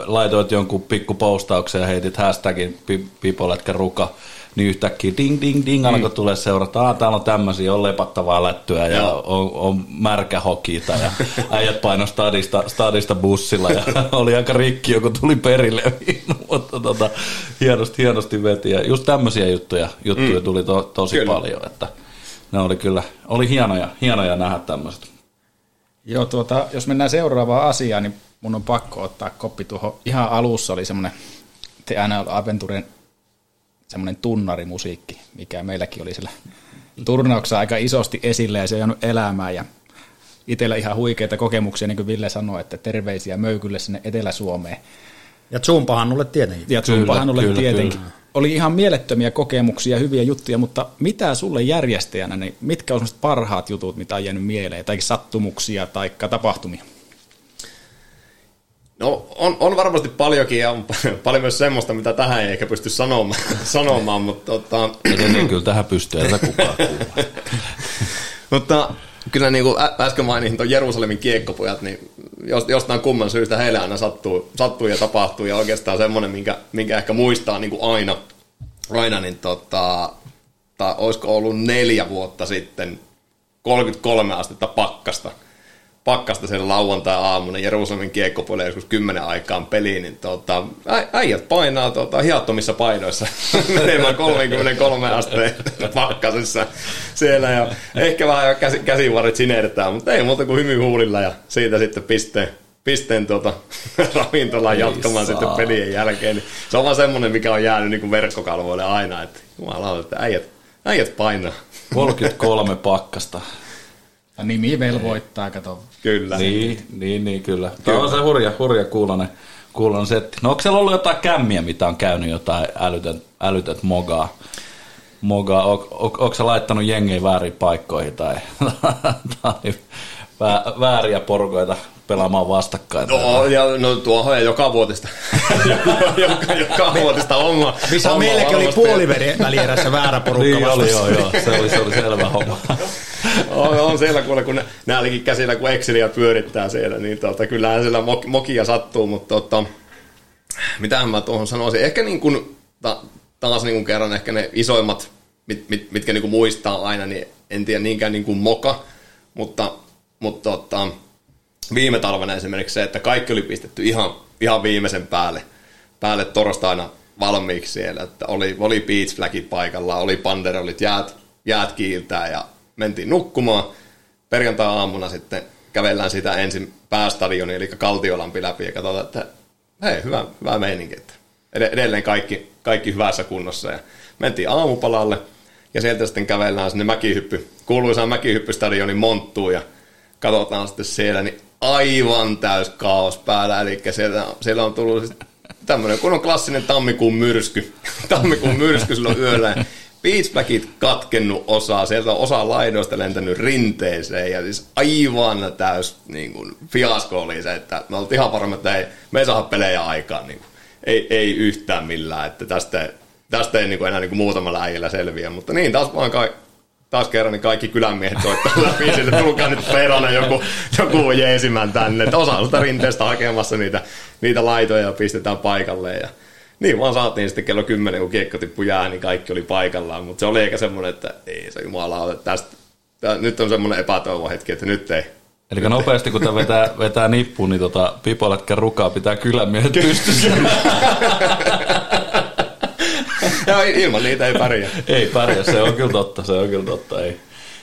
laitoit jonkun pikku postauksen ja heitit hashtagin Pipolätkä Ruka, niin yhtäkkiä ding, alkoi tulee seurata, täällä on tämmöisiä, on lepattavaa lättyä ja on märkä hokita ja äijät paino stadista bussilla ja oli aika rikki, joku tuli perille, mutta hienosti veti ja just tämmöisiä juttuja tuli tosi kyllä paljon, että ne oli kyllä, oli hienoja nähdä tämmöiset. Joo, jos mennään seuraavaan asiaan, niin mun on pakko ottaa koppi tuohon, ihan alussa oli semmoinen The NHL Adventuren semmoinen tunnarimusiikki, mikä meilläkin oli siellä turnauksessa aika isosti esille ja se on jäänyt elämään. Ja itsellä ihan huikeita kokemuksia, niin kuin Ville sanoi, että terveisiä möykylle sinne Etelä-Suomeen. Ja Zumpahannulle tietenkin. Kyllä. Oli ihan mielettömiä kokemuksia, hyviä juttuja, mutta mitä sulle järjestäjänä, niin mitkä on sellaiset parhaat jutut, mitä on jäänyt mieleen, tai sattumuksia tai tapahtumia? No on varmasti paljonkin ja on paljon myös semmoista, mitä tähän ei ehkä pysty sanomaan mutta niin kyllä tähän pystyy, että kukaan kuulee. Mutta kyllä niin kuin äsken mainin tuon Jerusalemin kiekkopojat, niin jostain kumman syystä heille aina sattuu ja tapahtuu ja oikeastaan semmoinen, minkä ehkä muistaa niin kuin aina niin olisiko ollut 4 vuotta sitten 33 astetta pakkasta. pakkasta sen lauantai-aamuna Jerusalemin kiekkopojille joskus 10 aikaan peliin, niin äijät painaa hiattomissa painoissa menemään 33 asteen pakkasessa siellä ja ehkä vähän käsivarret sinertää, mutta ei muuta kuin hymy huulilla ja siitä sitten pisteen ravintolaan jatkamaan sitten pelien jälkeen. Niin se on vaan semmoinen, mikä on jäänyt niin kuin verkkokalvoille aina, että jumalauta, että äijät painaa. 33 pakkasta. Ja nimi velvoittaa, kato. Kyllä. Niin, kyllä. Tämä on se hurja kuulonen setti. No onko siellä ollut jotain kämmiä, mitä on käynyt jotain älytät mogaa? Onko sä laittanut jengejä väärin paikkoihin tai vääriä porukoita pelaamaan vastakkain? No tuohon joka vuotista. joka vuotista homma. Missä meilläkin oli puolivälierässä väärä porukka niin vastaan. Joo. Se oli selvä homma. On siellä kuule, kun nämä olikin käsillä, kun Excelia pyörittää siellä, niin kyllähän siellä mokia sattuu, mutta mitähän mä tuohon sanoisin. Ehkä niin kuin, taas niin kuin kerran ehkä ne isoimmat, mitkä niin kuin muistaa aina, niin en tiedä niinkään niin kuin moka, mutta viime talvena esimerkiksi se, että kaikki oli pistetty ihan viimeisen päälle torstaina valmiiksi siellä, että oli beach flagit paikalla, oli banderolit, jäät kiiltää ja mentiin nukkumaan. Perjantai-aamuna sitten kävellään sitä ensin päästadioniin, eli Kaltiolampi läpi, ja katsotaan, että hei, hyvä meininki. Edelleen kaikki hyvässä kunnossa. Ja mentiin aamupalalle, ja sieltä sitten kävellään sinne kuuluisaan mäkihyppystadionin monttuun, ja katsotaan sitten siellä, niin aivan täys kaos päällä, eli siellä on tullut tämmöinen kunnon klassinen tammikuun myrsky silloin yöllä. Beachbackit katkennut osaa, sieltä on osa laidoista lentänyt rinteeseen ja siis aivan täys niin kuin fiasko oli se, että me oltiin ihan varma, että me ei saada pelejä aikaan, niin kuin, ei yhtään millään, että tästä ei niin kuin enää niin kuin muutamalla äijällä selviä, mutta niin taas vaan taas kerran niin kaikki kylänmiehet soittaa läpi sille, tulkaa nyt perona joku jeesimään tänne, että osa on sitä rinteestä hakemassa niitä laitoja ja pistetään paikalleen ja niin, vaan saatiin sitten kello 10, kun kiekko tippui jäähän, niin kaikki oli paikallaan, mutta se oli eikä semmoinen, että ei se jumalauta, nyt on semmoinen epätoivo hetki, että nyt ei. Eli nopeasti kun tämä vetää nippuun, niin Pipolätkän Rukaa pitää kylämiehet pystyssä. Ja ilman niitä ei pärjää. Se on kyllä totta.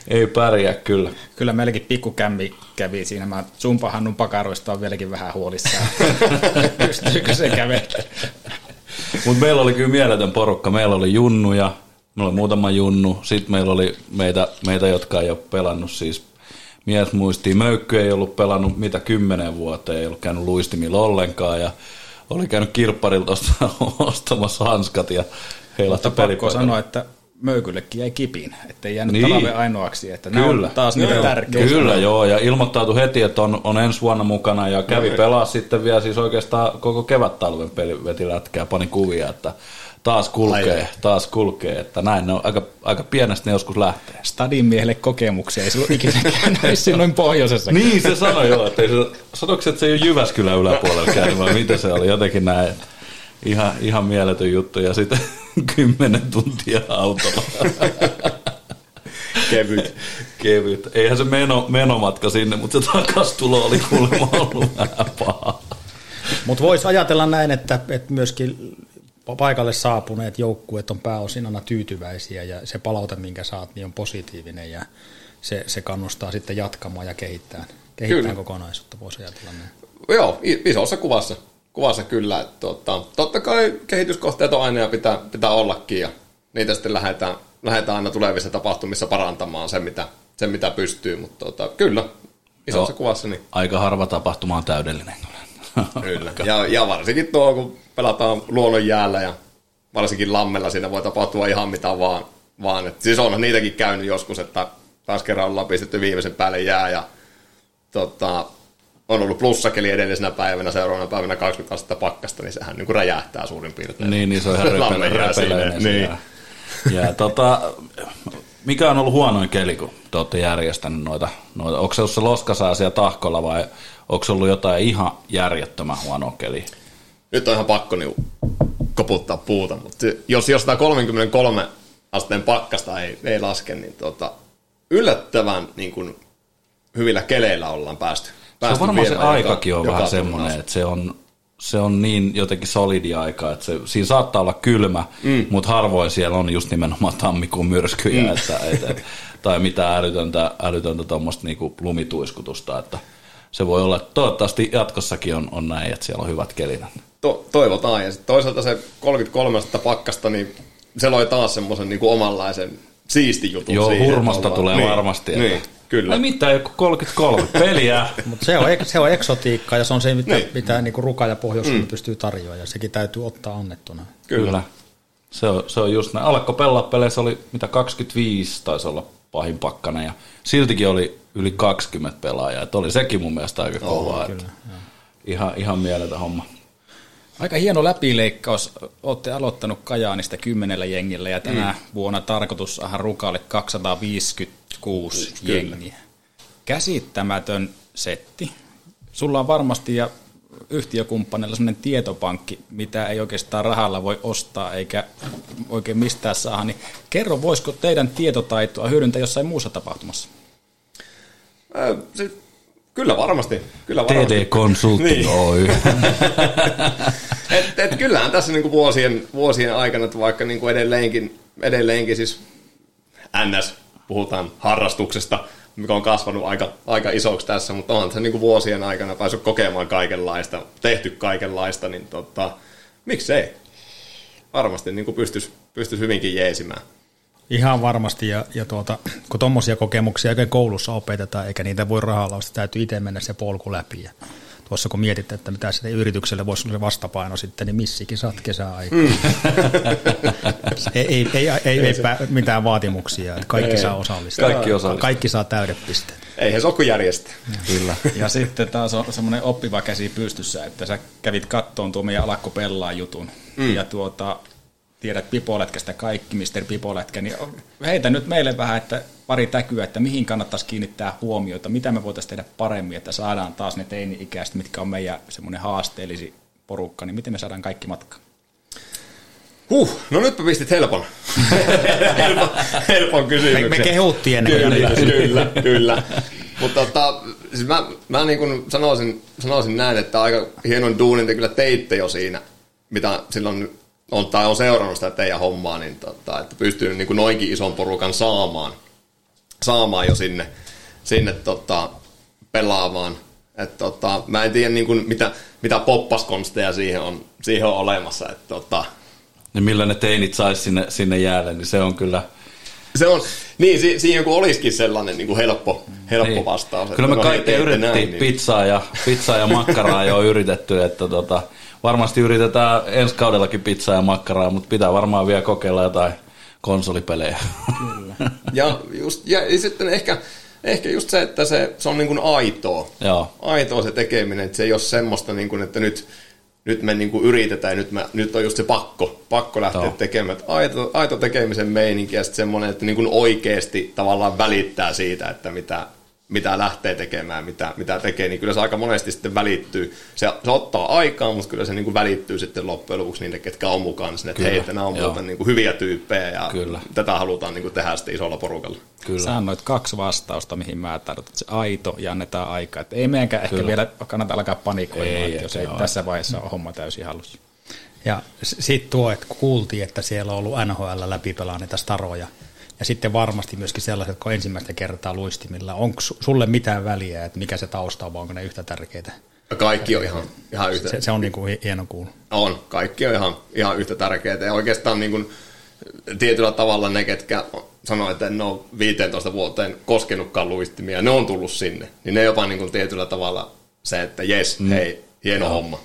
Ei pärjää kyllä. Kyllä meilläkin pikkukämmi kävi siinä. Mä Sumpahannun pakaroista on vieläkin vähän huolissaan. Pystyykö se kävelemään? Mutta meillä oli kyllä mieletön porukka. Meillä oli junnuja, meillä oli muutama junnu. Sitten meillä oli meitä jotka ei ole pelannut. Siis mies muistii, Möykky ei ollut pelannut 10 vuoteen. Ei ollut käynyt luistimilla ollenkaan. Ja oli käynyt kirpparilta ostamassa hanskat ja heilahti pelipäivänä. Pakko sanoa, että Möykyllekin jäi kipin. Että ei jäänyt niin talve ainoaksi. Että kyllä. Ne on taas niitä tärkeitä. Kyllä joo. Ja ilmoittautui heti, että on ensi vuonna mukana. Ja kävi pelaa sitten vielä siis oikeastaan koko kevättalven peli. Veti lätkää, pani kuvia, että taas kulkee. Että näin ne on aika pienestä ne joskus lähtee. Stadin miehelle kokemuksia. Ei silloin ikinä käynyt noin pohjoisessa. Niin se sanoi joo. Sanoiko se, että se ei ole Jyväskylän yläpuolella käynyt? Vai mitä se oli? Jotenkin näin. Ihan mieletön juttu. Ja sitten 10 tuntia autolla. Kevyt. Eihän se menomatka sinne, mutta se takastulo oli kuulemma ollut vähän paha. Mutta voisi ajatella näin, että myöskin paikalle saapuneet joukkueet on pääosin aina tyytyväisiä ja se palaute, minkä saat, niin on positiivinen ja se kannustaa sitten jatkamaan ja kehittämään kokonaisuutta, voisi ajatella näin. Joo, isossa kuvassa kyllä. Totta kai kehityskohteet on aina ja pitää ollakin ja niitä sitten lähdetään aina tulevissa tapahtumissa parantamaan sen mitä pystyy, mutta kyllä isossa kuvassa. Niin. Aika harva tapahtuma on täydellinen. Kyllä. Ja varsinkin tuo, kun pelataan luonnonjäällä ja varsinkin lammella, siinä voi tapahtua ihan mitä vaan. Et siis onhan niitäkin käynyt joskus, että taas kerran ollaan pistetty viimeisen päälle jää ja on ollut plussakeli edellisenä päivänä, seuraavana päivänä 20 astetta pakkasta, niin sehän niin räjähtää suurin piirtein. Niin, se on ihan räpelöinen. Niin. Ja mikä on ollut huonoin keli, kun te olette järjestänyt noita? Onko se ollut se loskasaa siellä Tahkolla vai onko se ollut jotain ihan järjettömän huonoa keliä? Nyt on ihan pakko niin koputtaa puuta, mutta jos 133 asteen pakkasta ei laske, niin yllättävän niin kuin hyvillä keleillä ollaan päästy. Se on varmaan se aikakin on vähän semmoinen, että se on niin jotenkin solidia aikaa, että siinä saattaa olla kylmä, mutta harvoin siellä on just nimenomaan tammikuun myrskyjä tai mitään älytöntä tuommoista niinku lumituiskutusta, että se voi olla, että toivottavasti jatkossakin on näin, että siellä on hyvät kelinät. Toivotaan, ja toisaalta se 33 pakkasta, niin se loi taas semmoisen niinku omanlaisen siisti jutun. Joo, siihen, hurmasta tulee varmasti. Niin, kyllä. Ei mitään, joku 33 peliä. Mutta se on eksotiikkaa, ja se on se, mitä niinku Ruka ja Pohjola pystyy tarjoamaan, ja sekin täytyy ottaa annettuna. Kyllä. Se on just näin. Alakko Pellaamaan peleissä oli, mitä 25 taisi olla pahin pakkana, ja siltikin oli yli 20 pelaajaa. Et oli sekin mun mielestä aika kovaa. Ihan mieletön homma. Aika hieno läpileikkaus. Olette aloittanut Kajaanista 10 jengillä ja tänä vuonna tarkoitus saada Rukalle 256 jengiä. Käsittämätön setti. Sulla on varmasti ja yhtiökumppanilla sellainen tietopankki, mitä ei oikeastaan rahalla voi ostaa eikä oikein mistään saada. Niin kerro, voisiko teidän tietotaitoa hyödyntää jossain muussa tapahtumassa? Kyllä varmasti. TD-konsultti Oy. et kyllähän tässä niinku vuosien aikana, että vaikka niinku edelleenkin siis NS puhutaan harrastuksesta, mikä on kasvanut aika isoksi tässä, mutta onhan se niinku vuosien aikana päässyt kokemaan kaikenlaista, tehty kaikenlaista, niin miksei? Varmasti niinku pystyisi hyvinkin jeesimään. Ihan varmasti, ja kun tuommoisia kokemuksia oikein koulussa opetetaan, eikä niitä voi rahalla ostaa, täytyy itse mennä se polku läpi. Ja tuossa kun mietit, että mitä sitten yritykselle voisi olla vastapaino sitten, niin missikin saat kesäaikaa. Ei mitään vaatimuksia, että kaikki saa osallistua. Kaikki saa täydet pisteet. Eihän se ole kuin järjestää. Kyllä. Ja sitten taas on semmoinen oppiva käsi pystyssä, että sä kävit kattoon tuon meidän Alakko Pellaan jutun. Ja tiedät Pipolätkästä kaikki, Mr. Pipolätkä, niin heitä nyt meille vähän että pari täkyä, että mihin kannattaisi kiinnittää huomiota, mitä me voitaisiin tehdä paremmin, että saadaan taas ne teini-ikäiset, mitkä on meidän semmoinen haasteellisi porukka, niin miten me saadaan kaikki matkaan? No nytpä pistit helpon kysymyksen. Me kehuttiin ennen. Kyllä. Mutta siis mä niin kuin sanoisin näin, että aika hienon duunin te kyllä teitte jo siinä, mitä silloin on seurannut sitä teidän hommaa, niin että pystyy niin kuin noinkin ison porukan saamaan jo sinne pelaamaan. Et mä en tiedä, niin kuin, mitä poppaskonsteja siihen on olemassa. Et Ja millä ne teinit saisi sinne jäälle, niin se on kyllä... Se on, niin siihen kun olisikin sellainen niin kuin helppo vastaus. Kyllä me kaikki yritettiin niin. pizzaa ja makkaraa jo yritetty, että varmasti yritetään ensi kaudellakin pizzaa ja makkaraa, mutta pitää varmaan vielä kokeilla jotain konsolipelejä. Kyllä. Ja sitten ehkä just se, että se on niin kuin aitoa. Joo. Aitoa se tekeminen, että se ei ole semmoista, niin kuin, että nyt me niin kuin yritetään ja nyt on just se pakko lähteä tekemään. Aito tekemisen meininki ja sitten semmoinen, että niin kuin oikeasti tavallaan välittää siitä, että mitä lähtee tekemään, mitä tekee, niin kyllä se aika monesti sitten välittyy. Se ottaa aikaa, mutta kyllä se niin kuin välittyy sitten loppujen lopuksi niille, ketkä on mukaan sinne, että hei, nämä on muuten niin kuin hyviä tyyppejä ja kyllä. Tätä halutaan niin kuin tehdä sitten isolla porukalla. Kyllä. Sä annoit 2 vastausta, mihin mä tartun. Se aito ja annetaan aikaa. Et ei meidänkään ehkä vielä kannata alkaa panikoimaan, jos ei tässä vaiheessa ole homma täysin hallussa. Ja sitten että kun kuultiin, että siellä on ollut NHL läpipelaa niitä staroja, ja sitten varmasti myöskin sellaiset, jotka on ensimmäistä kertaa luistimilla. Onko sulle mitään väliä, että mikä se tausta on, onko ne yhtä tärkeitä? Kaikki on ihan yhtä. Se on niin kuin hieno kuulla. On, kaikki on ihan yhtä tärkeitä. Ja oikeastaan niin kuin tietyllä tavalla ne, ketkä sanoo, että en ole 15 vuoteen koskenutkaan luistimia, ne on tullut sinne. Niin ne jopa niin kuin tietyllä tavalla se, että jes, hei, hieno homma.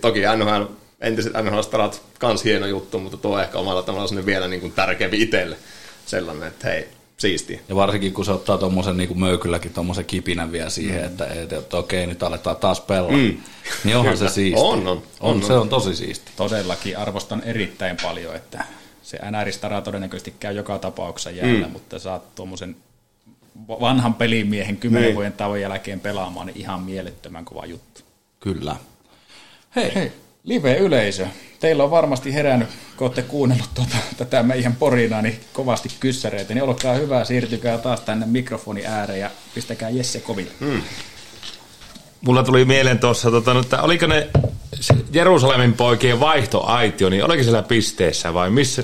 Toki NHL... Entiset NHL-starat, kans hieno juttu, mutta tuo ehkä omalla tavallaan vielä niin kuin tärkeämpi itselle sellainen, että hei, siistiä. Ja varsinkin kun se ottaa tuommoisen niin kuin möykylläkin tuommoisen kipinän vielä siihen, että okei, nyt aletaan taas pelaa, niin onhan se siistiä. On. Se on tosi siistiä. Todellakin arvostan erittäin paljon, että se NR-stara todennäköisesti käy joka tapauksessa jäällä, mutta saat tuommoisen vanhan pelimiehen 10 vuoden tauon jälkeen pelaamaan, niin ihan mielettömän kova juttu. Kyllä. Hei. Live-yleisö. Teillä on varmasti herännyt, kun olette kuunnellut tätä meidän porinaa, niin kovasti kyssäreitä, niin olkaa hyvä, siirtykää taas tänne mikrofonin ääreen ja pistäkää Jesse koville. Mulla tuli mieleen tuossa, että oliko ne Jerusalemin poikien vaihtoaitio, niin oliko siellä pisteessä vai missä?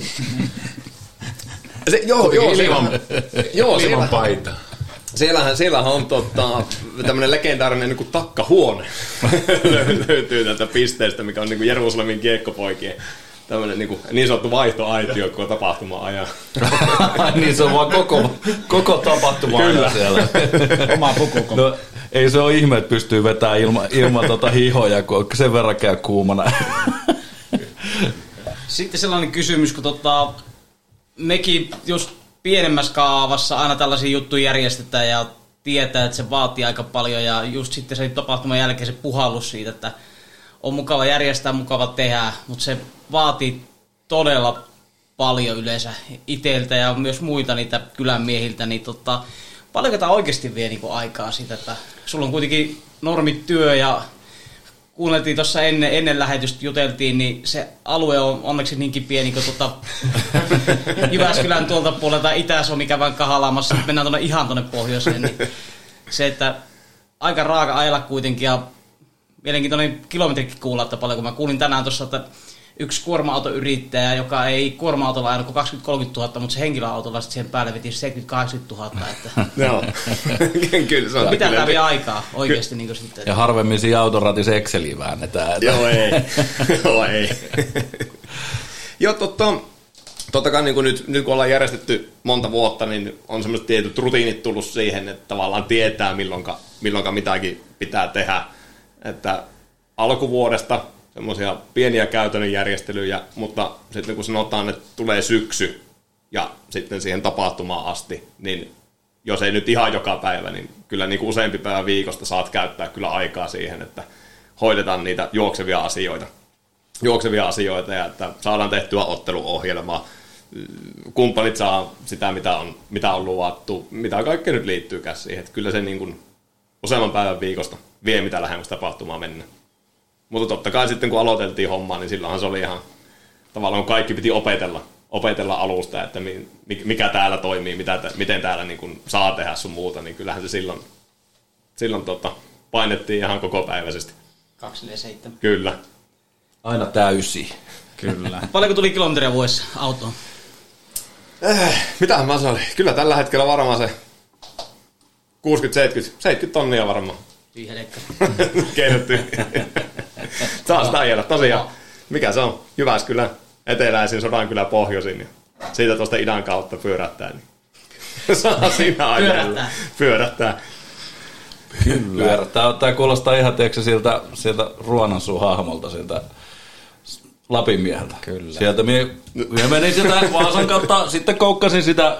Ilman paita. Siellähän on tämmöinen legendaarinen niin takkahuone löytyy tältä pisteestä, mikä on niin Jerusalemin kiekkopoikien tämmöinen niin sanottu vaihtoaitio koko tapahtuma-ajan. Niin se on vaan koko tapahtuma-ajan siellä. Oma puku. No, ei se ole ihme, että pystyy vetämään ilman hihoja, kun sen verran käy kuumana. Sitten sellainen kysymys, kun mekin just pienemmässä kaavassa aina tällaisia juttuja järjestetään ja tietää, että se vaatii aika paljon ja just sitten se tapahtuman jälkeen se puhallus siitä, että on mukava järjestää, mukava tehdä, mutta se vaatii todella paljon yleensä itseltä ja myös muita niitä kylän miehiltä, niin paljonko tämä oikeasti vie niinku aikaa siitä, että sulla on kuitenkin normityö ja kuunneltiin tuossa ennen lähetystä, juteltiin, niin se alue on onneksi niinkin pieni kuin Jyväskylän tuolta puolelta Itä-Suomi käydään kahalaamassa, mennään ihan tuonne pohjoiseen. Niin se, että aika raaka ajalla kuitenkin ja mielenkiintoinen kilometrikin kuulla, että paljon, kun mä kuulin tänään tuossa, että yksi kuorma-autoyrittäjä, joka ei kuorma-autolla aina kuin 20-30 000, mutta se henkilöautolla sitten siihen päälle veti 70-80 000. Joo, kyllä se on. Mitä tämä vie aikaa oikeasti? Niin sitten. Ja harvemmin siinä autoratis Exceliin väännetään. Joo, ei. Joo, totta kai niin nyt kun ollaan järjestetty monta vuotta, niin on semmoiset tietyt rutiinit tullut siihen, että tavallaan tietää milloinka mitäkin pitää tehdä. Että alkuvuodesta semmoisia pieniä käytännön järjestelyjä, mutta sitten kun sanotaan, että tulee syksy ja sitten siihen tapahtumaan asti, niin jos ei nyt ihan joka päivä, niin kyllä niin kuin useampi päivä viikosta saat käyttää kyllä aikaa siihen, että hoidetaan niitä juoksevia asioita ja että saadaan tehtyä otteluohjelmaa. Kumppanit saa sitä, mitä on luvattu, mitä kaikkea nyt liittyykään siihen. Että kyllä se niin kuin useamman päivän viikosta vie mitä lähemmäs tapahtumaa mennä. Mutta totta kai sitten kun aloiteltiin hommaa, niin silloinhan se oli ihan tavallaan kaikki piti opetella alusta, että mikä täällä toimii, miten täällä niin kun saa tehdä sun muuta, niin kyllähän se silloin painettiin ihan kokopäiväisesti. 247. Kyllä. Aina täysi. Kyllä. Paljonko tuli kilometriä vuodessa autoon? Mitähän mä sanoin? Kyllä tällä hetkellä varmaan se 60-70 tonnia varmaan. Vihelekkä. Kehdytty. Saas tajella. Tosiaan, mikä se on? Jyväskylän eteläisin, Sodankylän pohjoisin. Ja siitä tuosta idän kautta pyörähtää. Niin. Saa sinä ajella. Pyörähtää. Kyllä. Pyörähtää. Tämä kuulostaa ihan teeksi sieltä Ruonansuun hahmolta, sieltä Lapin mieheltä. Kyllä. Sieltä minä menin sieltä Vaasan kautta, sitten koukkasin sitä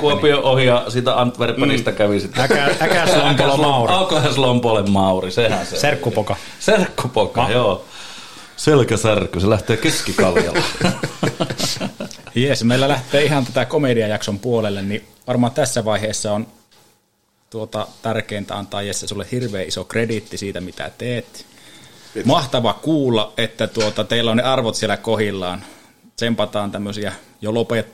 Kuopion ohi ja sitä Antwerpenistä kävi sitten. Äkäslompolo Mauri. Äkäslompolo Mauri, sehän se. Serkkupoka. Serkkupoka, joo. Selkäsärky, se lähtee keskikaljalle. Jees, meillä lähtee ihan tätä komediajakson puolelle, niin varmaan tässä vaiheessa on tärkeintä antaa Jesse sulle hirveän iso krediitti siitä, mitä teet. Kiitos. Mahtava kuulla, että teillä on ne arvot siellä kohillaan. Tsempataan tämmöisiä jo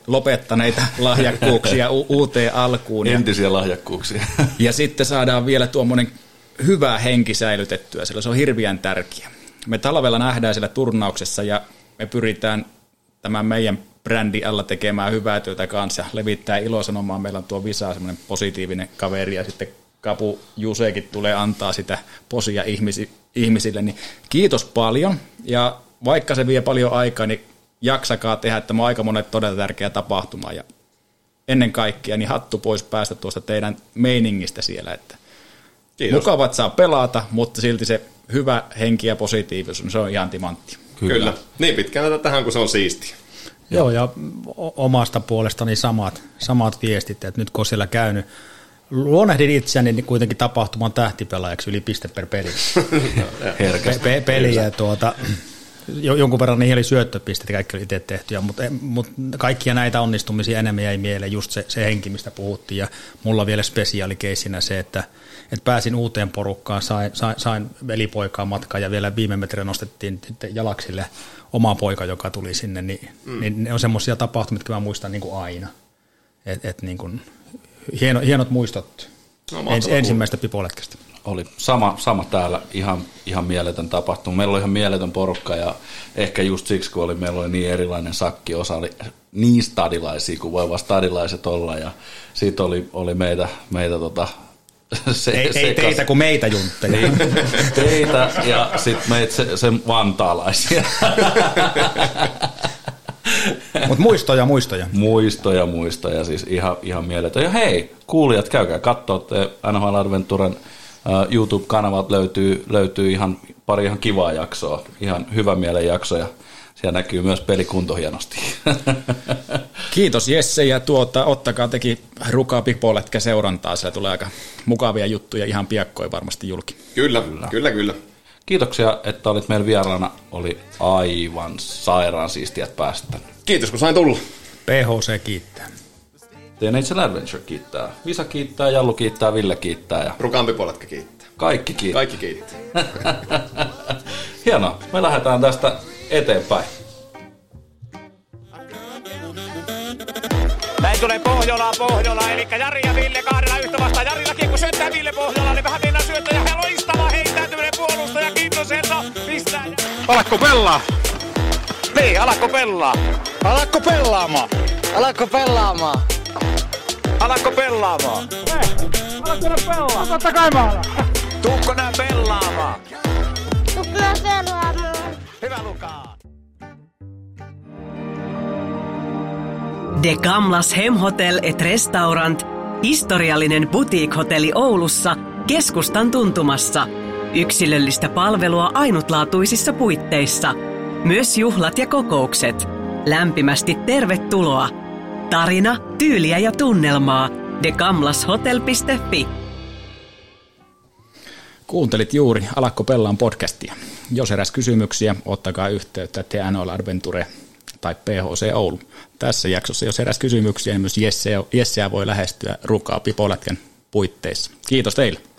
lopettaneita lahjakkuuksia uuteen alkuun. Entisiä lahjakkuuksia. Ja sitten saadaan vielä tuommoinen hyvä henki säilytettyä, sillä se on hirveän tärkeä. Me talvella nähdään siellä turnauksessa ja me pyritään tämän meidän brändin alla tekemään hyvää työtä kanssa. Levittää ilosanomaa. Meillä on tuo Visa, semmoinen positiivinen kaveri ja sitten Kapu Jusekin tulee antaa sitä posia ihmisille, niin kiitos paljon, ja vaikka se vie paljon aikaa, niin jaksakaa tehdä, että tämä on aika monet todella tärkeä tapahtuma, ja ennen kaikkea, niin hattu pois päästä tuosta teidän meiningistä siellä, että kiitos. Mukavat saa pelata, mutta silti se hyvä henki ja positiivisuus, niin se on ihan timantti. Kyllä. Niin pitkään tähän, kun se on siistiä. Joo, ja omasta puolestani samat viestit, että nyt kun on siellä käynyt, luonnehdin itseäni niin kuitenkin tapahtuman tähtipelaajaksi yli piste per peli. Peliä jonkun verran niihin oli syöttöpisteitä, kaikki oli itse tehtyjä, mutta kaikkia näitä onnistumisia enemmän jäi mieleen just se henki, mistä puhuttiin, ja mulla vielä spesiaalikeisinä se, että pääsin uuteen porukkaan, sain velipoikaa matkaan, ja vielä viime metrin nostettiin jalaksille oma poika, joka tuli sinne, niin ne on semmoisia tapahtumia, mitkä mä muistan niin kuin aina. Et niin kuin hienot muistot ensimmäistä pipolätkästä. Oli sama täällä, ihan mieletön tapahtuma. Meillä oli ihan mieletön porukka ja ehkä just siksi, kun meillä oli niin erilainen sakki, osa oli niin stadilaisia kuin voi vaan stadilaiset olla ja siitä oli meitä ei teitä kuin meitä juntteja. Niin, teitä ja sitten meitä sen vantaalaisia. Mutta muistoja, siis ihan mieletön. Ja hei, kuulijat, käykää katsoa, NHL Adventuren YouTube-kanavat löytyy ihan pari ihan kivaa jaksoa, ihan hyvä mielen jaksoja. Siellä näkyy myös pelikunto hienosti. Kiitos Jesse ja ottakaa teki Rukaa Pipolätkä seurantaa, siellä tulee aika mukavia juttuja ihan piakkoin varmasti julki. Kyllä. Kiitoksia, että olit meillä vieraana, oli aivan sairaan siistiä, että päästä. Kiitos kun sain tulla. PHC kiittää. NHL Adventure kiittää. Visa kiittää, Jallu kiittää, Ville kiittää. Ja Rukan Pipolätkä kiittää. Kaikki kiittää. Hienoa, me lähdetään tästä eteenpäin. Näin tulee Pohjola, eli Jari ja Ville kahdella yhtä vastaan. Jari laki, kun syöttää Ville Pohjolaan, niin vähän mennään syöttäjä. Ja loistava heittäytyminen puolustaja, kiitos Esa, pistää. Alakko pelaa? Niin, Alakko pelaa. Alakko Pellaamaan? Alakko Pellaamaan? Alakko Pellaamaan? Alakko nää pelaa? Totta kai mä alan. Tuukko nää pelaamaan? Tuukko nää pelaamaan? Hyvä Lukaa! The Gamlas Hem Hotel & Restaurant, historiallinen boutique-hotelli Oulussa, keskustan tuntumassa. Yksilöllistä palvelua ainutlaatuisissa puitteissa. Myös juhlat ja kokoukset. Lämpimästi tervetuloa. Tarina, tyyliä ja tunnelmaa. thegamlashotel.fi. Kuuntelit juuri Alakko Pellaan podcastia. Jos heräs kysymyksiä, ottakaa yhteyttä NHL Adventure tai PHC Oulu. Tässä jaksossa, jos heräs kysymyksiä, niin myös Jesseä voi lähestyä Rukaa Pipolätkän puitteissa. Kiitos teille.